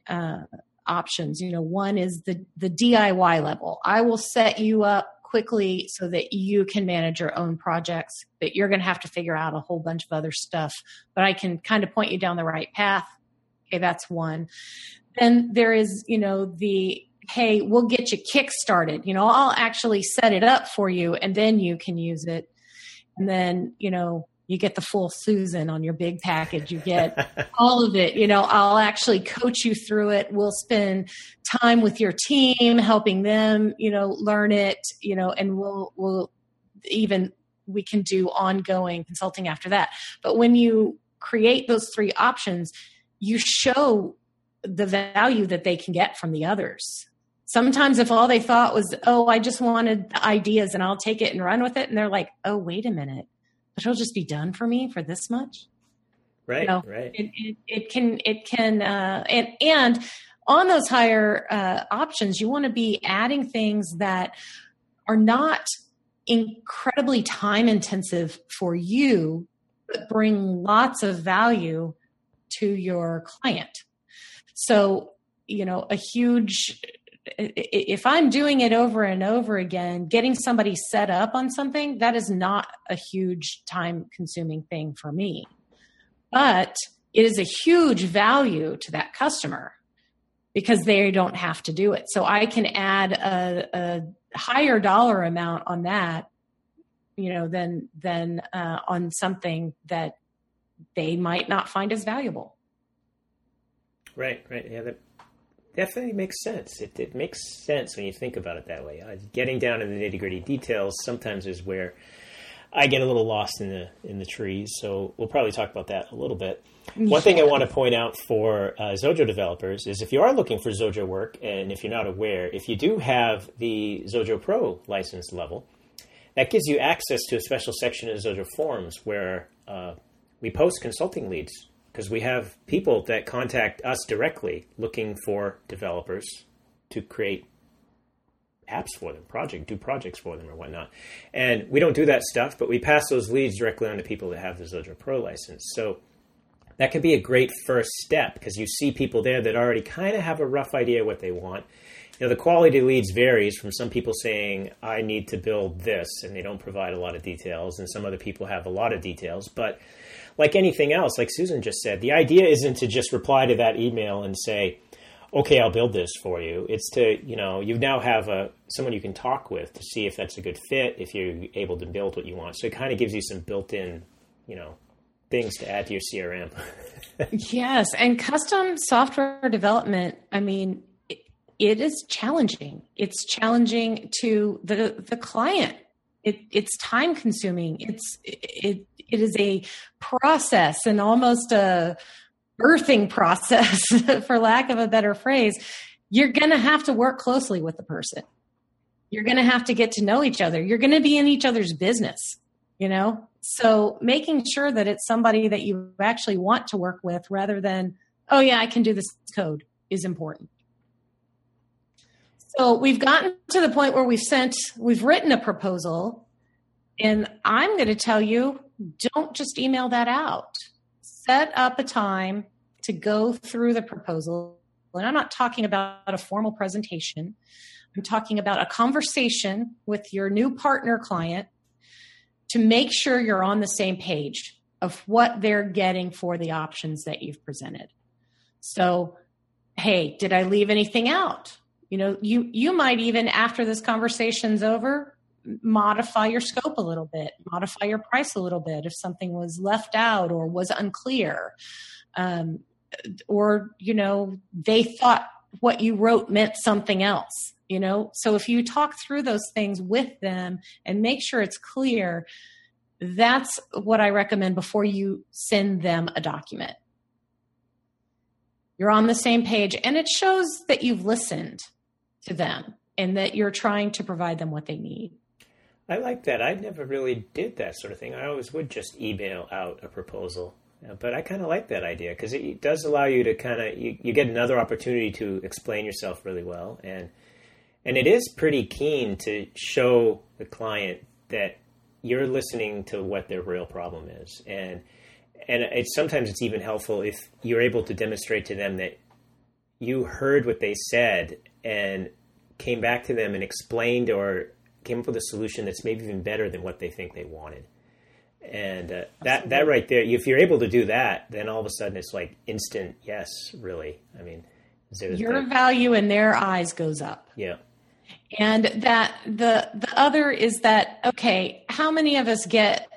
options. You know, one is the DIY level. I will set you up quickly so that you can manage your own projects, but you're going to have to figure out a whole bunch of other stuff, but I can kind of point you down the right path. Okay, that's one. Then there is, you know, the, hey, we'll get you kick-started. You know, I'll actually set it up for you and then you can use it. And then, you know, you get the full Susan on your big package. You get all of it. You know, I'll actually coach you through it. We'll spend time with your team, helping them, you know, learn it, you know, and we can do ongoing consulting after that. But when you create those three options, you show the value that they can get from the others. Sometimes if all they thought was, oh, I just wanted the ideas and I'll take it and run with it. And they're like, oh, wait a minute, but it'll just be done for me for this much. Right. You know, right. It can, and on those higher options, you want to be adding things that are not incredibly time intensive for you, but bring lots of value to your client. So, you know, if I'm doing it over and over again, getting somebody set up on something, that is not a huge time-consuming thing for me. But it is a huge value to that customer because they don't have to do it. So I can add a higher dollar amount on that, you know, than on something that they might not find as valuable. Right. Yeah, that definitely makes sense. It makes sense when you think about it that way. Getting down to the nitty-gritty details sometimes is where I get a little lost in the trees. So we'll probably talk about that a little bit. Yeah. One thing I want to point out for Zoho developers is if you are looking for Zoho work, and if you're not aware, if you do have the Zoho Pro license level, that gives you access to a special section of Zoho Forms where we post consulting leads. Because we have people that contact us directly looking for developers to create apps for them, do projects for them or whatnot. And we don't do that stuff, but we pass those leads directly on to people that have the Zoho Pro license. So that could be a great first step because you see people there that already kind of have a rough idea what they want. You know, the quality of leads varies from some people saying, I need to build this, and they don't provide a lot of details, and some other people have a lot of details. But like anything else, like Susan just said, the idea isn't to just reply to that email and say, okay, I'll build this for you. It's to, you know, you now have someone you can talk with to see if that's a good fit, if you're able to build what you want. So it kind of gives you some built-in, you know, things to add to your CRM. Yes, and custom software development, I mean, it is challenging. It's challenging to the client. It's time consuming. It is a process and almost a birthing process, for lack of a better phrase. You're going to have to work closely with the person. You're going to have to get to know each other. You're going to be in each other's business, you know? So making sure that it's somebody that you actually want to work with rather than, oh yeah, I can do this code, is important. So we've gotten to the point where we've written a proposal, and I'm going to tell you, don't just email that out. Set up a time to go through the proposal. And I'm not talking about a formal presentation. I'm talking about a conversation with your new partner client to make sure you're on the same page of what they're getting for the options that you've presented. So, hey, did I leave anything out? You know, you might even, after this conversation's over, modify your scope a little bit, modify your price a little bit if something was left out or was unclear. Or, you know, they thought what you wrote meant something else, you know. So if you talk through those things with them and make sure it's clear, that's what I recommend before you send them a document. You're on the same page, and it shows that you've listened to them and that you're trying to provide them what they need. I like that. I never really did that sort of thing. I always would just email out a proposal, but I kind of like that idea because it does allow you to kind of, you get another opportunity to explain yourself really well. And it is pretty keen to show the client that you're listening to what their real problem is. And sometimes it's even helpful if you're able to demonstrate to them that you heard what they said and came back to them and explained or came up with a solution that's maybe even better than what they think they wanted. And that right there, if you're able to do that, then all of a sudden it's like instant yes, really. I mean, your value in their eyes goes up. Yeah. And that the other is that, okay, how many of us get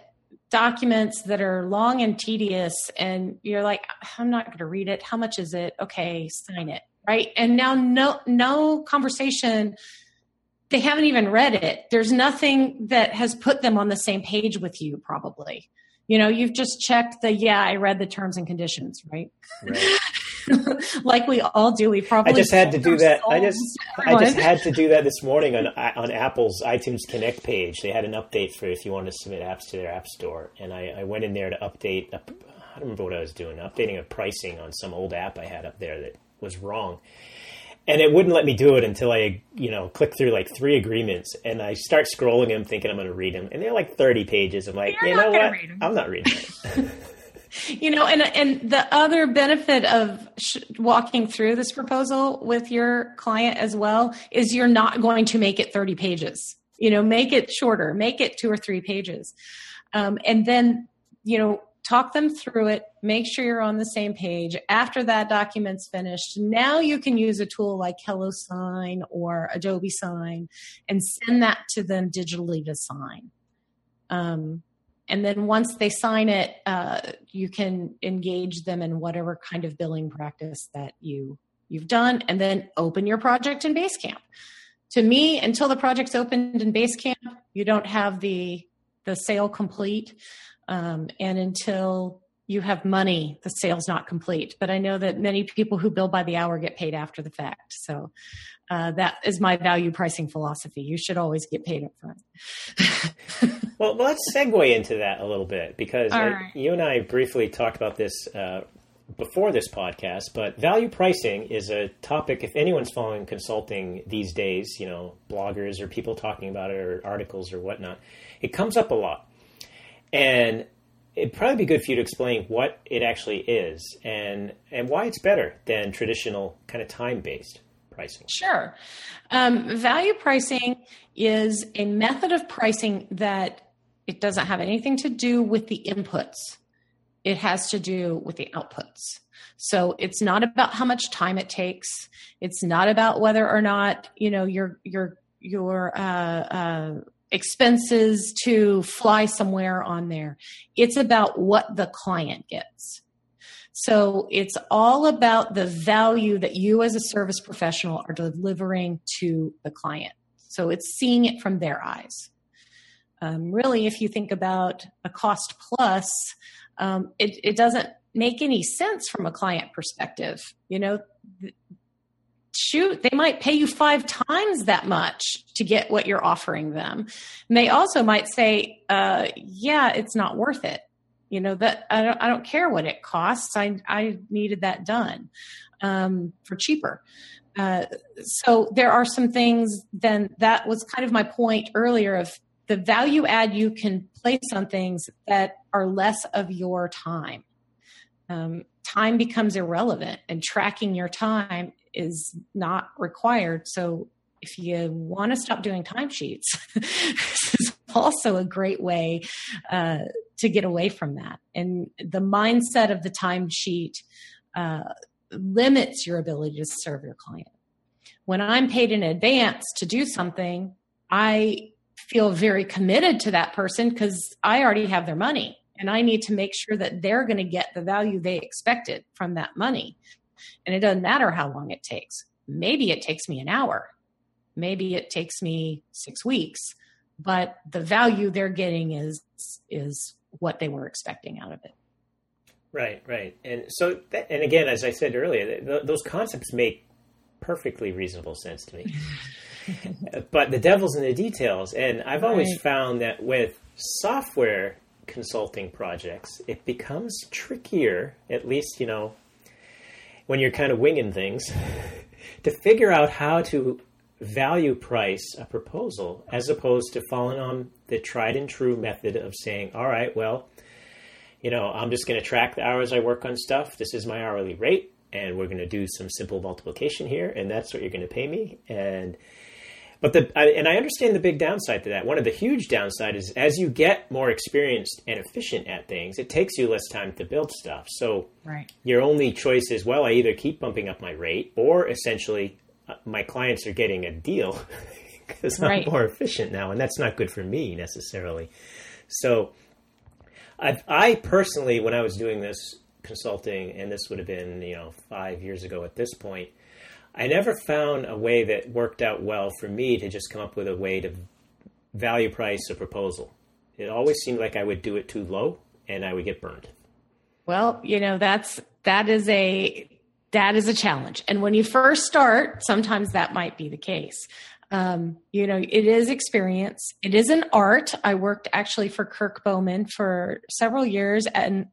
documents that are long and tedious and you're like, I'm not going to read it. How much is it? Okay, sign it. Right. And now no conversation. They haven't even read it. There's nothing that has put them on the same page with you, probably. You know, you've just checked I read the terms and conditions, right. Like we all do. We probably had to do that. I just had to do that this morning on Apple's iTunes Connect page. They had an update for if you want to submit apps to their app store, and I went in there to update. I don't remember what I was doing, updating a pricing on some old app I had up there that was wrong, and it wouldn't let me do it until I, you know, clicked through like 3 agreements, and I start scrolling them, thinking I'm going to read them, and they're like 30 pages. I'm like, you know what? I'm not reading it. You know, and the other benefit of walking through this proposal with your client as well is you're not going to make it 30 pages. You know, make it shorter, make it 2 or 3 pages. And then, you know, talk them through it, make sure you're on the same page. After that document's finished, now you can use a tool like Hello Sign or Adobe Sign and send that to them digitally to sign. And then once they sign it, you can engage them in whatever kind of billing practice that you've done, and then open your project in Basecamp. To me, until the project's opened in Basecamp, you don't have the sale complete. And until you have money, the sale's not complete. But I know that many people who bill by the hour get paid after the fact. So that is my value pricing philosophy. You should always get paid up front. Well, let's segue into that a little bit because you and I briefly talked about this before this podcast, but value pricing is a topic, if anyone's following consulting these days, you know, bloggers or people talking about it or articles or whatnot, it comes up a lot. And it'd probably be good for you to explain what it actually is and why it's better than traditional kind of time-based pricing. Sure. Value pricing is a method of pricing that it doesn't have anything to do with the inputs. It has to do with the outputs. So it's not about how much time it takes. It's not about whether or not, you know, your expenses to fly somewhere on there. It's about what the client gets. So it's all about the value that you as a service professional are delivering to the client. So it's seeing it from their eyes. Really, if you think about a cost plus, it doesn't make any sense from a client perspective. You know, shoot, they might pay you 5 times that much to get what you're offering them. And they also might say, yeah, it's not worth it. You know, that I don't care what it costs. I needed that done for cheaper. So there are some things then that was kind of my point earlier of the value add you can place on things that are less of your time. Time becomes irrelevant, and tracking your time is not required. So if you want to stop doing timesheets, this is also a great way to get away from that. And the mindset of the timesheet limits your ability to serve your client. When I'm paid in advance to do something, I feel very committed to that person because I already have their money and I need to make sure that they're going to get the value they expected from that money. And it doesn't matter how long it takes. Maybe it takes me an hour. Maybe it takes me 6 weeks, but the value they're getting is what they were expecting out of it. Right, right. And so, and again, as I said earlier, those concepts make perfectly reasonable sense to me. But the devil's in the details. And I've always found that with software consulting projects, it becomes trickier, at least, you know, when you're kind of winging things, to figure out how to value price a proposal as opposed to following on the tried and true method of saying, all right, well, you know, I'm just going to track the hours I work on stuff. This is my hourly rate. And we're going to do some simple multiplication here. And that's what you're going to pay me. But I understand the big downside to that. One of the huge downside is as you get more experienced and efficient at things, it takes you less time to build stuff. So your only choice is, well, I either keep bumping up my rate or essentially my clients are getting a deal because I'm more efficient now. And that's not good for me necessarily. So I personally, when I was doing this consulting, and this would have been, you know, 5 years ago at this point, I never found a way that worked out well for me to just come up with a way to value price a proposal. It always seemed like I would do it too low and I would get burned. Well, you know, that is a challenge. And when you first start, sometimes that might be the case. You know, it is experience. It is an art. I worked actually for Kirk Bowman for several years, and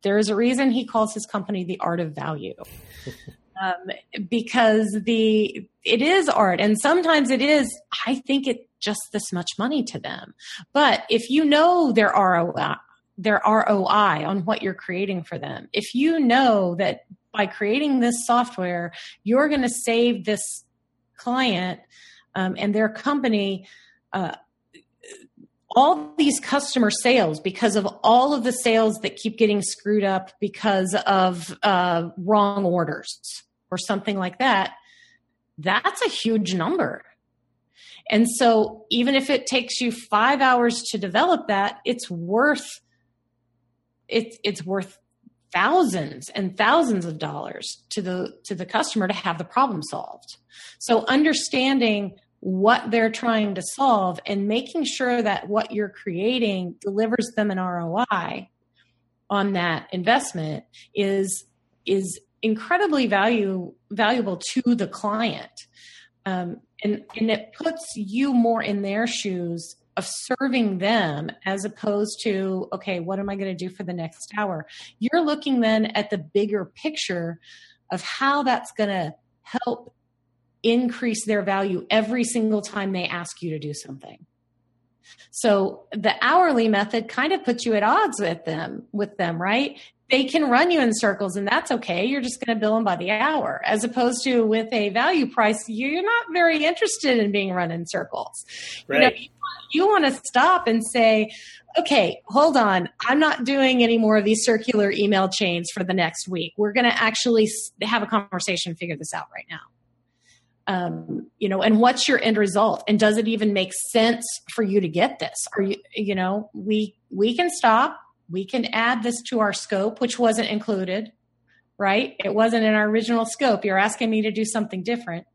there is a reason he calls his company the Art of Value. Because it is art, and sometimes it is, I think, it just this much money to them. But if you know their ROI on what you're creating for them, if you know that by creating this software, you're going to save this client and their company all these customer sales because of all of the sales that keep getting screwed up because of wrong orders or something like that, that's a huge number. And so even if it takes you 5 hours to develop that, it's worth thousands and thousands of dollars to the customer to have the problem solved. So understanding what they're trying to solve and making sure that what you're creating delivers them an ROI on that investment is incredibly valuable to the client. And it puts you more in their shoes of serving them as opposed to, okay, what am I going to do for the next hour? You're looking then at the bigger picture of how that's going to help increase their value every single time they ask you to do something. So the hourly method kind of puts you at odds with them, right? They can run you in circles and that's okay. You're just going to bill them by the hour, as opposed to with a value price, you're not very interested in being run in circles. Right. You want to stop and say, okay, hold on. I'm not doing any more of these circular email chains for the next week. We're going to actually have a conversation and figure this out right now. And what's your end result? And does it even make sense for you to get this? Are you, we can stop. We can add this to our scope, which wasn't included, right? It wasn't in our original scope. You're asking me to do something different.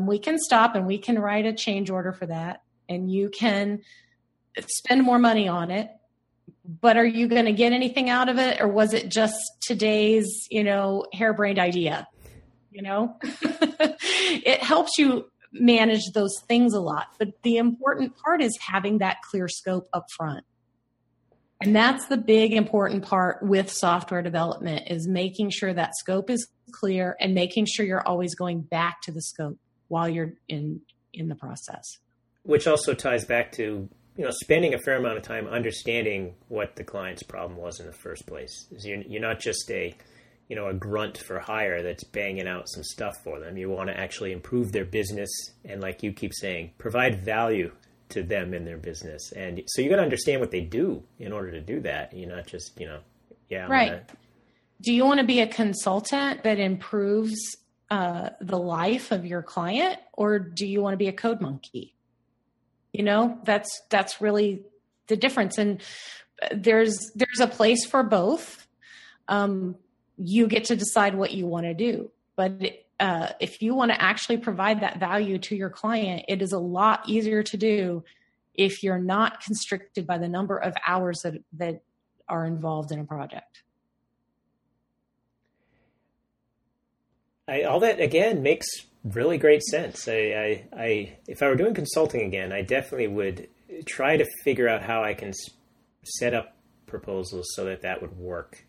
We can stop and we can write a change order for that. And you can spend more money on it. But are you going to get anything out of it? Or was it just today's, harebrained idea? It helps you manage those things a lot. But the important part is having that clear scope up front. And that's the big important part with software development, is making sure that scope is clear and making sure you're always going back to the scope while you're in the process. Which also ties back to, spending a fair amount of time understanding what the client's problem was in the first place. You're not just a grunt for hire that's banging out some stuff for them. You want to actually improve their business and, like you keep saying, provide value to them in their business. And so you got to understand what they do in order to do that. You're not just, Right. Do you want to be a consultant that improves the life of your client, or do you want to be a code monkey? That's really the difference. And there's a place for both. You get to decide what you want to do. But if you want to actually provide that value to your client, it is a lot easier to do if you're not constricted by the number of hours that are involved in a project. All that, again, makes really great sense. I if I were doing consulting again, I definitely would try to figure out how I can set up proposals so that would work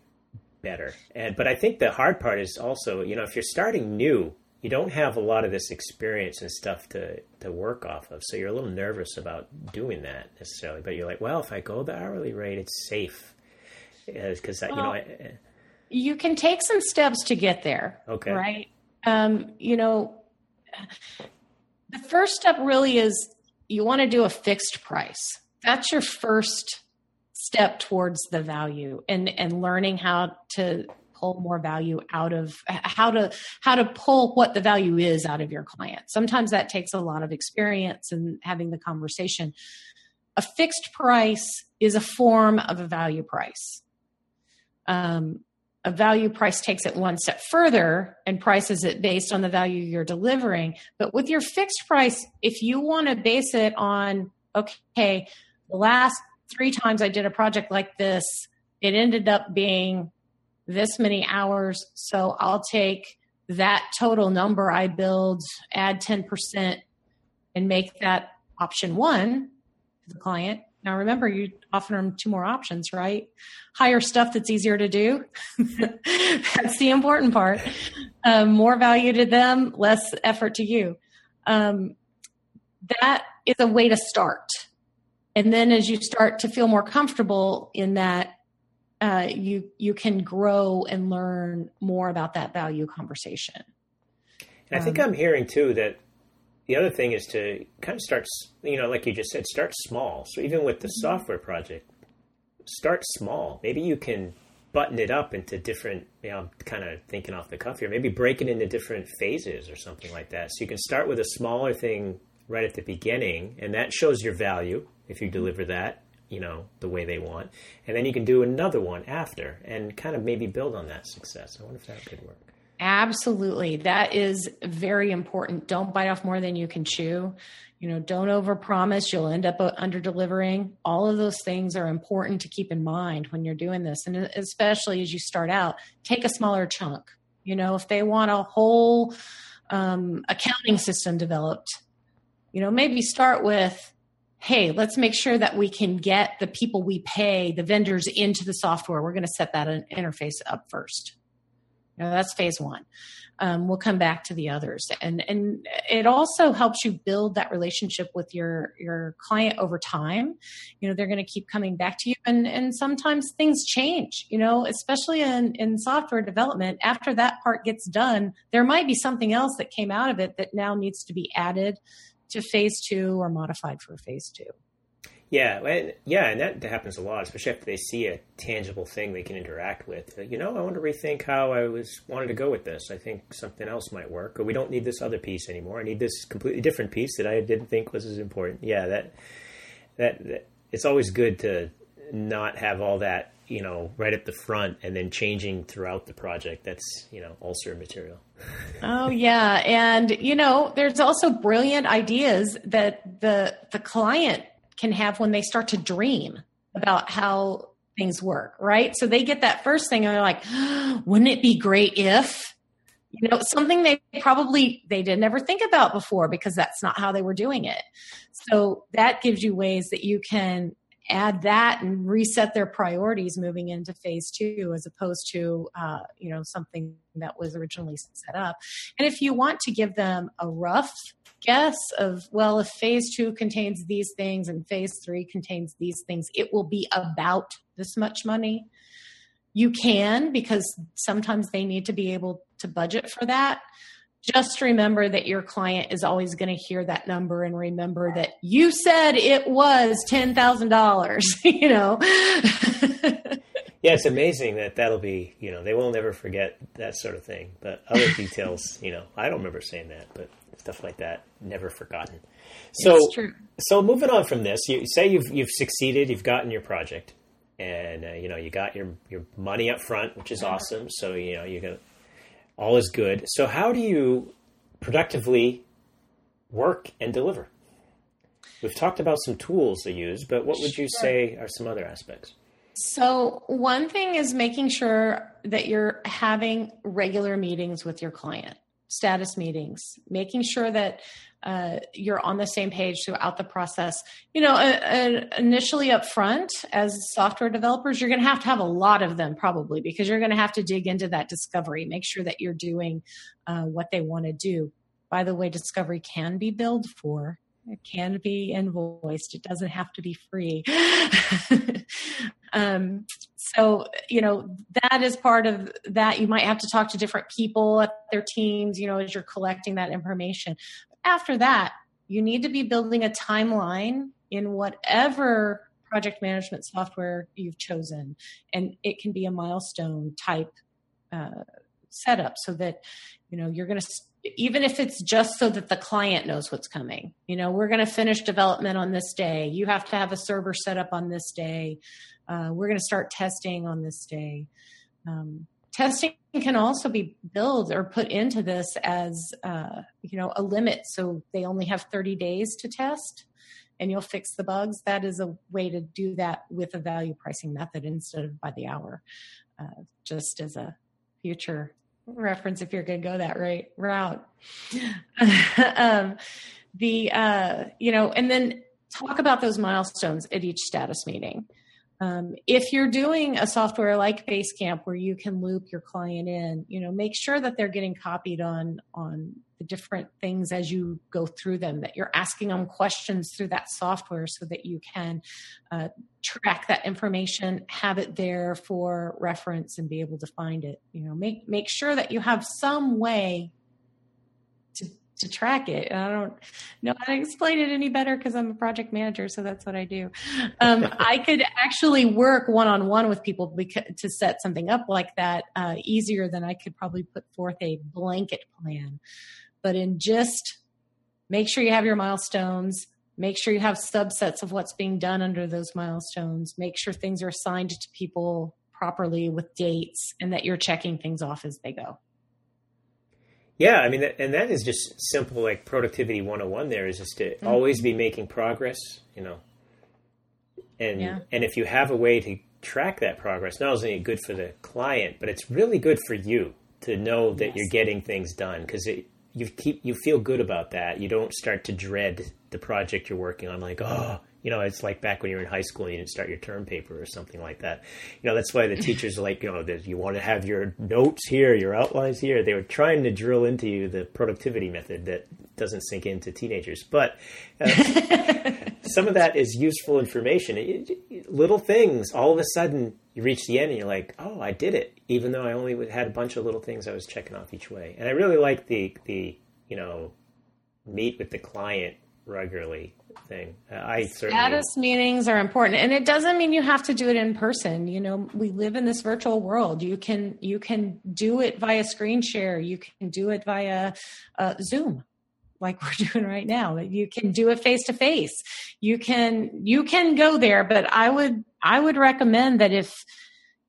better. But I think the hard part is also, if you're starting new, you don't have a lot of this experience and stuff to work off of. So you're a little nervous about doing that necessarily, but you're like, well, if I go the hourly rate, it's safe. Because you can take some steps to get there. Okay. Right. The first step really is you want to do a fixed price. That's your first step towards the value and learning how to pull more value out of how to pull what the value is out of your client. Sometimes that takes a lot of experience and having the conversation. A fixed price is a form of a value price. A value price takes it one step further and prices it based on the value you're delivering. But with your fixed price, if you want to base it on, okay, the last 3 times I did a project like this, it ended up being this many hours. So I'll take that total number I billed, add 10% and make that option 1 to the client. Now, remember, you offer them 2 more options, right? Hire stuff that's easier to do. That's the important part. More value to them, less effort to you. That is a way to start. And then as you start to feel more comfortable in that, you can grow and learn more about that value conversation. And I think I'm hearing, too, that the other thing is to kind of start, like you just said, start small. So even with the software project, start small. Maybe you can button it up into different, I'm kind of thinking off the cuff here, maybe break it into different phases or something like that. So you can start with a smaller thing right at the beginning, and that shows your value if you deliver that, the way they want. And then you can do another one after and kind of maybe build on that success. I wonder if that could work. Absolutely. That is very important. Don't bite off more than you can chew. Don't overpromise. You'll end up underdelivering. All of those things are important to keep in mind when you're doing this. And especially as you start out, take a smaller chunk. If they want a whole accounting system developed, maybe start with, hey, let's make sure that we can get the people we pay, the vendors, into the software. We're going to set that interface up first. Now, that's phase one. We'll come back to the others. And it also helps you build that relationship with your client over time. You know, they're going to keep coming back to you. And sometimes things change, you know, especially in software development. After that part gets done, there might be something else that came out of it that now needs to be added to phase two or modified for phase two. Yeah, and that happens a lot, especially after they see a tangible thing they can interact with. You know, I want to rethink how I wanted to go with this. I think something else might work, or we don't need this other piece anymore. I need this completely different piece that I didn't think was as important. Yeah, that it's always good to not have all that, you know, right at the front and then changing throughout the project. That's, you know, ulcer material. Oh, yeah. And, you know, there's also brilliant ideas that the client can have when they start to dream about how things work, right? So they get that first thing and they're like, wouldn't it be great if, you know, something they didn't ever think about before, because that's not how they were doing it. So that gives you ways that you can add that and reset their priorities moving into phase two, as opposed to, you know, something that was originally set up. And if you want to give them a rough guess of, well, if phase two contains these things and phase three contains these things, it will be about this much money. You can, because sometimes they need to be able to budget for that. Just remember that your client is always going to hear that number and remember that you said it was $10,000, you know. Yeah, it's amazing that'll be, you know, they will never forget that sort of thing. But other details, you know, I don't remember saying that, but stuff like that, never forgotten. So moving on from this, you say you've succeeded, you've gotten your project, and, you know, you got your money up front, which is awesome. So, you know, you're going to, all is good. So how do you productively work and deliver? We've talked about some tools to use, but what would you say are some other aspects? So one thing is making sure that you're having regular meetings with your client, status meetings, making sure that you're on the same page throughout the process. You know, initially up front as software developers, you're going to have a lot of them probably, because you're going to have to dig into that discovery, make sure that you're doing what they want to do. By the way, discovery can be billed for. It can be invoiced. It doesn't have to be free. So, you know, that is part of that. You might have to talk to different people at their teams, you know, as you're collecting that information. After that, you need to be building a timeline in whatever project management software you've chosen. And it can be a milestone type setup, so that, you know, you're going to, even if it's just so that the client knows what's coming, you know, we're going to finish development on this day. You have to have a server set up on this day. We're going to start testing on this day. Testing can also be billed or put into this as, you know, a limit. So they only have 30 days to test and you'll fix the bugs. That is a way to do that with a value pricing method instead of by the hour, just as a future reference if you're going to go that right route. You know, and then talk about those milestones at each status meeting. If you're doing a software like Basecamp where you can loop your client in, you know, make sure that they're getting copied on the different things as you go through them, that you're asking them questions through that software so that you can track that information, have it there for reference and be able to find it. You know, make sure that you have some way to track it. And I don't know how to explain it any better because I'm a project manager, so that's what I do. I could actually work one-on-one with people to set something up like that easier than I could probably put forth a blanket plan. But in just make sure you have your milestones, make sure you have subsets of what's being done under those milestones, make sure things are assigned to people properly with dates, and that you're checking things off as they go. Yeah, I mean, and that is just simple, like productivity 101 there is just to always be making progress, you know. And if you have a way to track that progress, not only good for the client, but it's really good for you to know that you're getting things done, because you feel good about that. You don't start to dread the project you're working on, like, oh, You know, it's like back when you were in high school and you didn't start your term paper or something like that. You know, that's why the teachers are like, you know, you want to have your notes here, your outlines here. They were trying to drill into you the productivity method that doesn't sink into teenagers. But some of that is useful information. Little things, all of a sudden you reach the end and you're like, oh, I did it, even though I only had a bunch of little things I was checking off each way. And I really like the you know, meet with the client regularly thing. I certainly status meetings are important, and it doesn't mean you have to do it in person. You know, we live in this virtual world. You can do it via screen share. You can do it via Zoom, like we're doing right now. You can do it face to face. You can go there, but I would recommend that if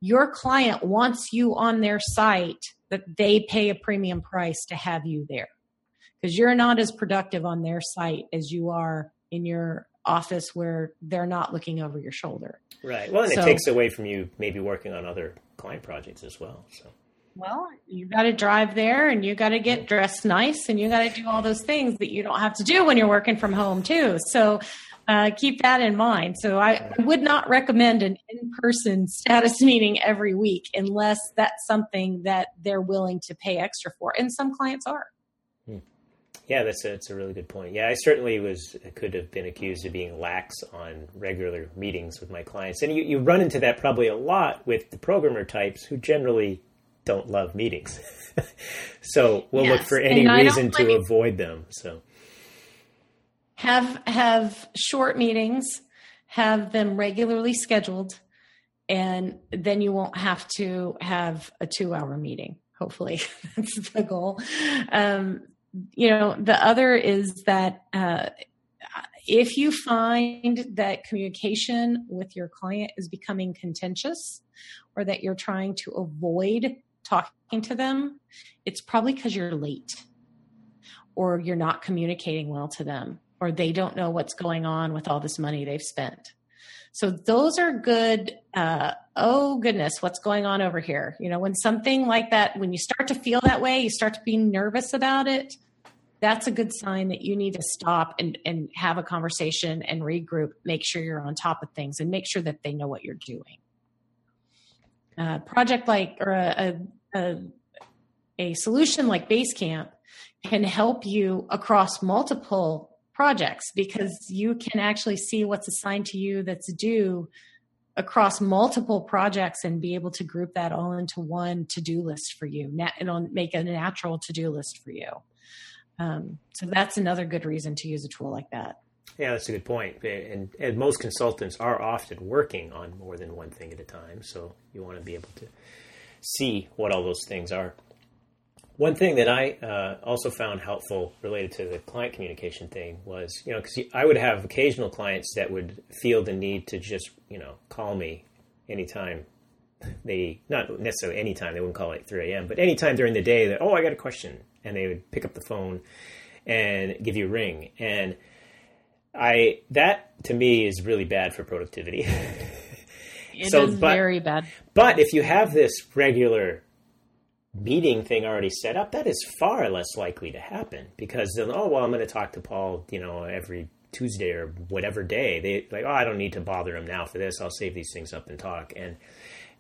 your client wants you on their site, that they pay a premium price to have you there, because you're not as productive on their site as you are in your office where they're not looking over your shoulder. Right. Well, and so, it takes away from you maybe working on other client projects as well. So, well, you got to drive there and you got to get dressed nice and you got to do all those things that you don't have to do when you're working from home too. So keep that in mind. So I would not recommend an in-person status meeting every week unless that's something that they're willing to pay extra for. And some clients are. Yeah, that's a really good point. Yeah, I certainly could have been accused of being lax on regular meetings with my clients. And you run into that probably a lot with the programmer types who generally don't love meetings. So we'll look for any reason to avoid them. So have short meetings, have them regularly scheduled, and then you won't have to have a 2-hour meeting. Hopefully that's the goal. You know, the other is that if you find that communication with your client is becoming contentious or that you're trying to avoid talking to them, it's probably because you're late or you're not communicating well to them or they don't know what's going on with all this money they've spent. So those are good, oh goodness, what's going on over here? You know, when something like that, when you start to feel that way, you start to be nervous about it, that's a good sign that you need to stop and have a conversation and regroup, make sure you're on top of things and make sure that they know what you're doing. A solution like Basecamp can help you across multiple projects because you can actually see what's assigned to you that's due across multiple projects and be able to group that all into one to-do list for you and make a natural to-do list for you. So that's another good reason to use a tool like that. Yeah, that's a good point. And most consultants are often working on more than one thing at a time. So you want to be able to see what all those things are. One thing that I also found helpful related to the client communication thing was, you know, because I would have occasional clients that would feel the need to just, you know, call me anytime they, not necessarily anytime, they wouldn't call it like 3 a.m., but anytime during the day that, oh, I got a question. And they would pick up the phone and give you a ring. And that to me is really bad for productivity. It is very bad. But if you have this regular meeting thing already set up, that is far less likely to happen because then, oh, well, I'm going to talk to Paul, you know, every Tuesday or whatever day. They like, oh, I don't need to bother him now for this. I'll save these things up and talk.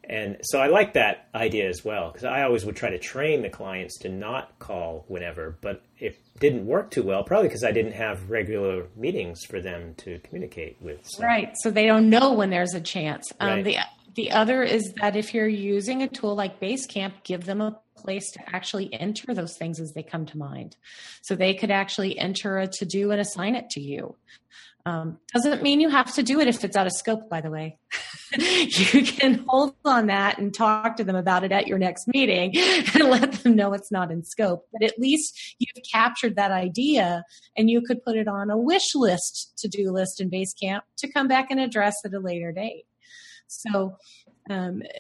And so I like that idea as well because I always would try to train the clients to not call whenever, but it didn't work too well, probably because I didn't have regular meetings for them to communicate with. So. Right. So they don't know when there's a chance. Right. The other is that if you're using a tool like Basecamp, give them a place to actually enter those things as they come to mind. So they could actually enter a to-do and assign it to you. Doesn't mean you have to do it if it's out of scope, by the way. You can hold on that and talk to them about it at your next meeting and let them know it's not in scope. But at least you've captured that idea and you could put it on a wish list, to-do list in Basecamp to come back and address at a later date. So,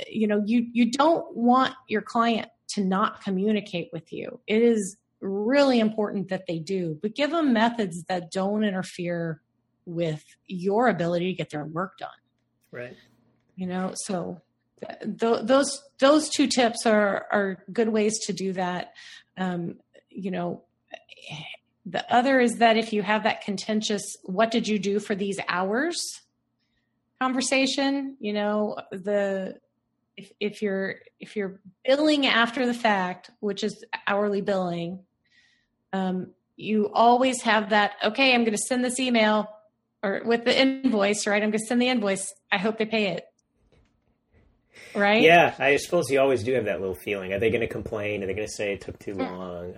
you know, you don't want your client to not communicate with you. It is really important that they do, but give them methods that don't interfere with your ability to get their work done. Right. You know, so those two tips are good ways to do that. You know, The other is that if you have that contentious, what did you do for these hours conversation, you know, if you're billing after the fact, which is hourly billing, you always have that, okay, I'm going to send this email or with the invoice, right? I'm going to send the invoice. I hope they pay it. Right? Yeah, I suppose you always do have that little feeling. Are they going to complain? Are they going to say it took too long?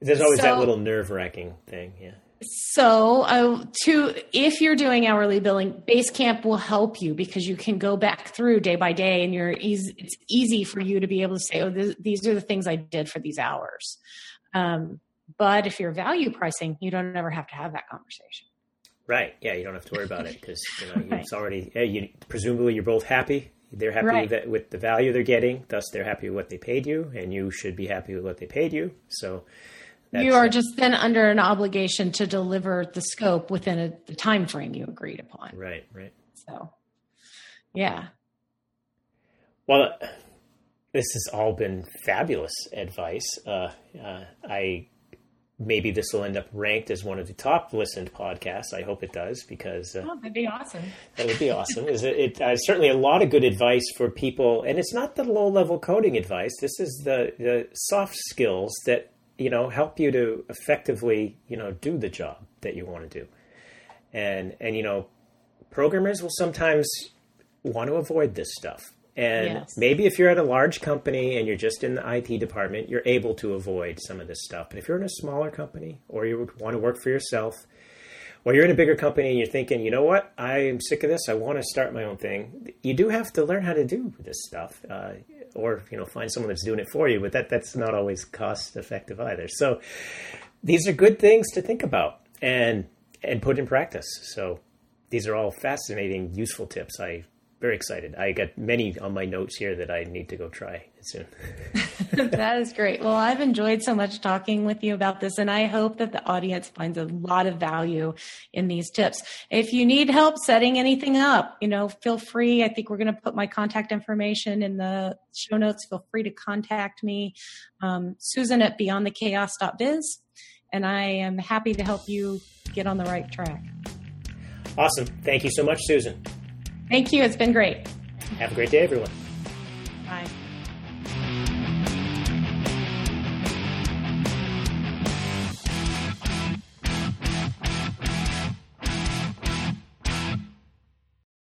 There's always that little nerve-wracking thing. Yeah. So if you're doing hourly billing, Basecamp will help you because you can go back through day by day and it's easy for you to be able to say, these are the things I did for these hours. But if you're value pricing, you don't ever have to have that conversation. Right. Yeah. You don't have to worry about it because it's already, presumably you're both happy. They're happy with the value they're getting. Thus, they're happy with what they paid you, and you should be happy with what they paid you. So you are just then under an obligation to deliver the scope within the time frame you agreed upon. Right. Right. So, yeah. Well, this has all been fabulous advice. Maybe this will end up ranked as one of the top listened podcasts. I hope it does because that'd be awesome. That would be awesome. It's certainly a lot of good advice for people. And it's not the low level coding advice. This is the soft skills that, help you to effectively, do the job that you want to do. And, programmers will sometimes want to avoid this stuff. And maybe if you're at a large company and you're just in the IT department, you're able to avoid some of this stuff. But if you're in a smaller company or you want to work for yourself or you're in a bigger company and you're thinking, you know what, I'm sick of this. I want to start my own thing. You do have to learn how to do this stuff or find someone that's doing it for you. But that's not always cost effective either. So these are good things to think about and put in practice. So these are all fascinating, useful tips. Very excited. I got many on my notes here that I need to go try soon. That is great. Well, I've enjoyed so much talking with you about this, and I hope that the audience finds a lot of value in these tips. If you need help setting anything up, feel free. I think we're going to put my contact information in the show notes. Feel free to contact me, Susan at beyondthechaos.biz, and I am happy to help you get on the right track. Awesome. Thank you so much, Susan. Thank you. It's been great. Have a great day, everyone. Bye.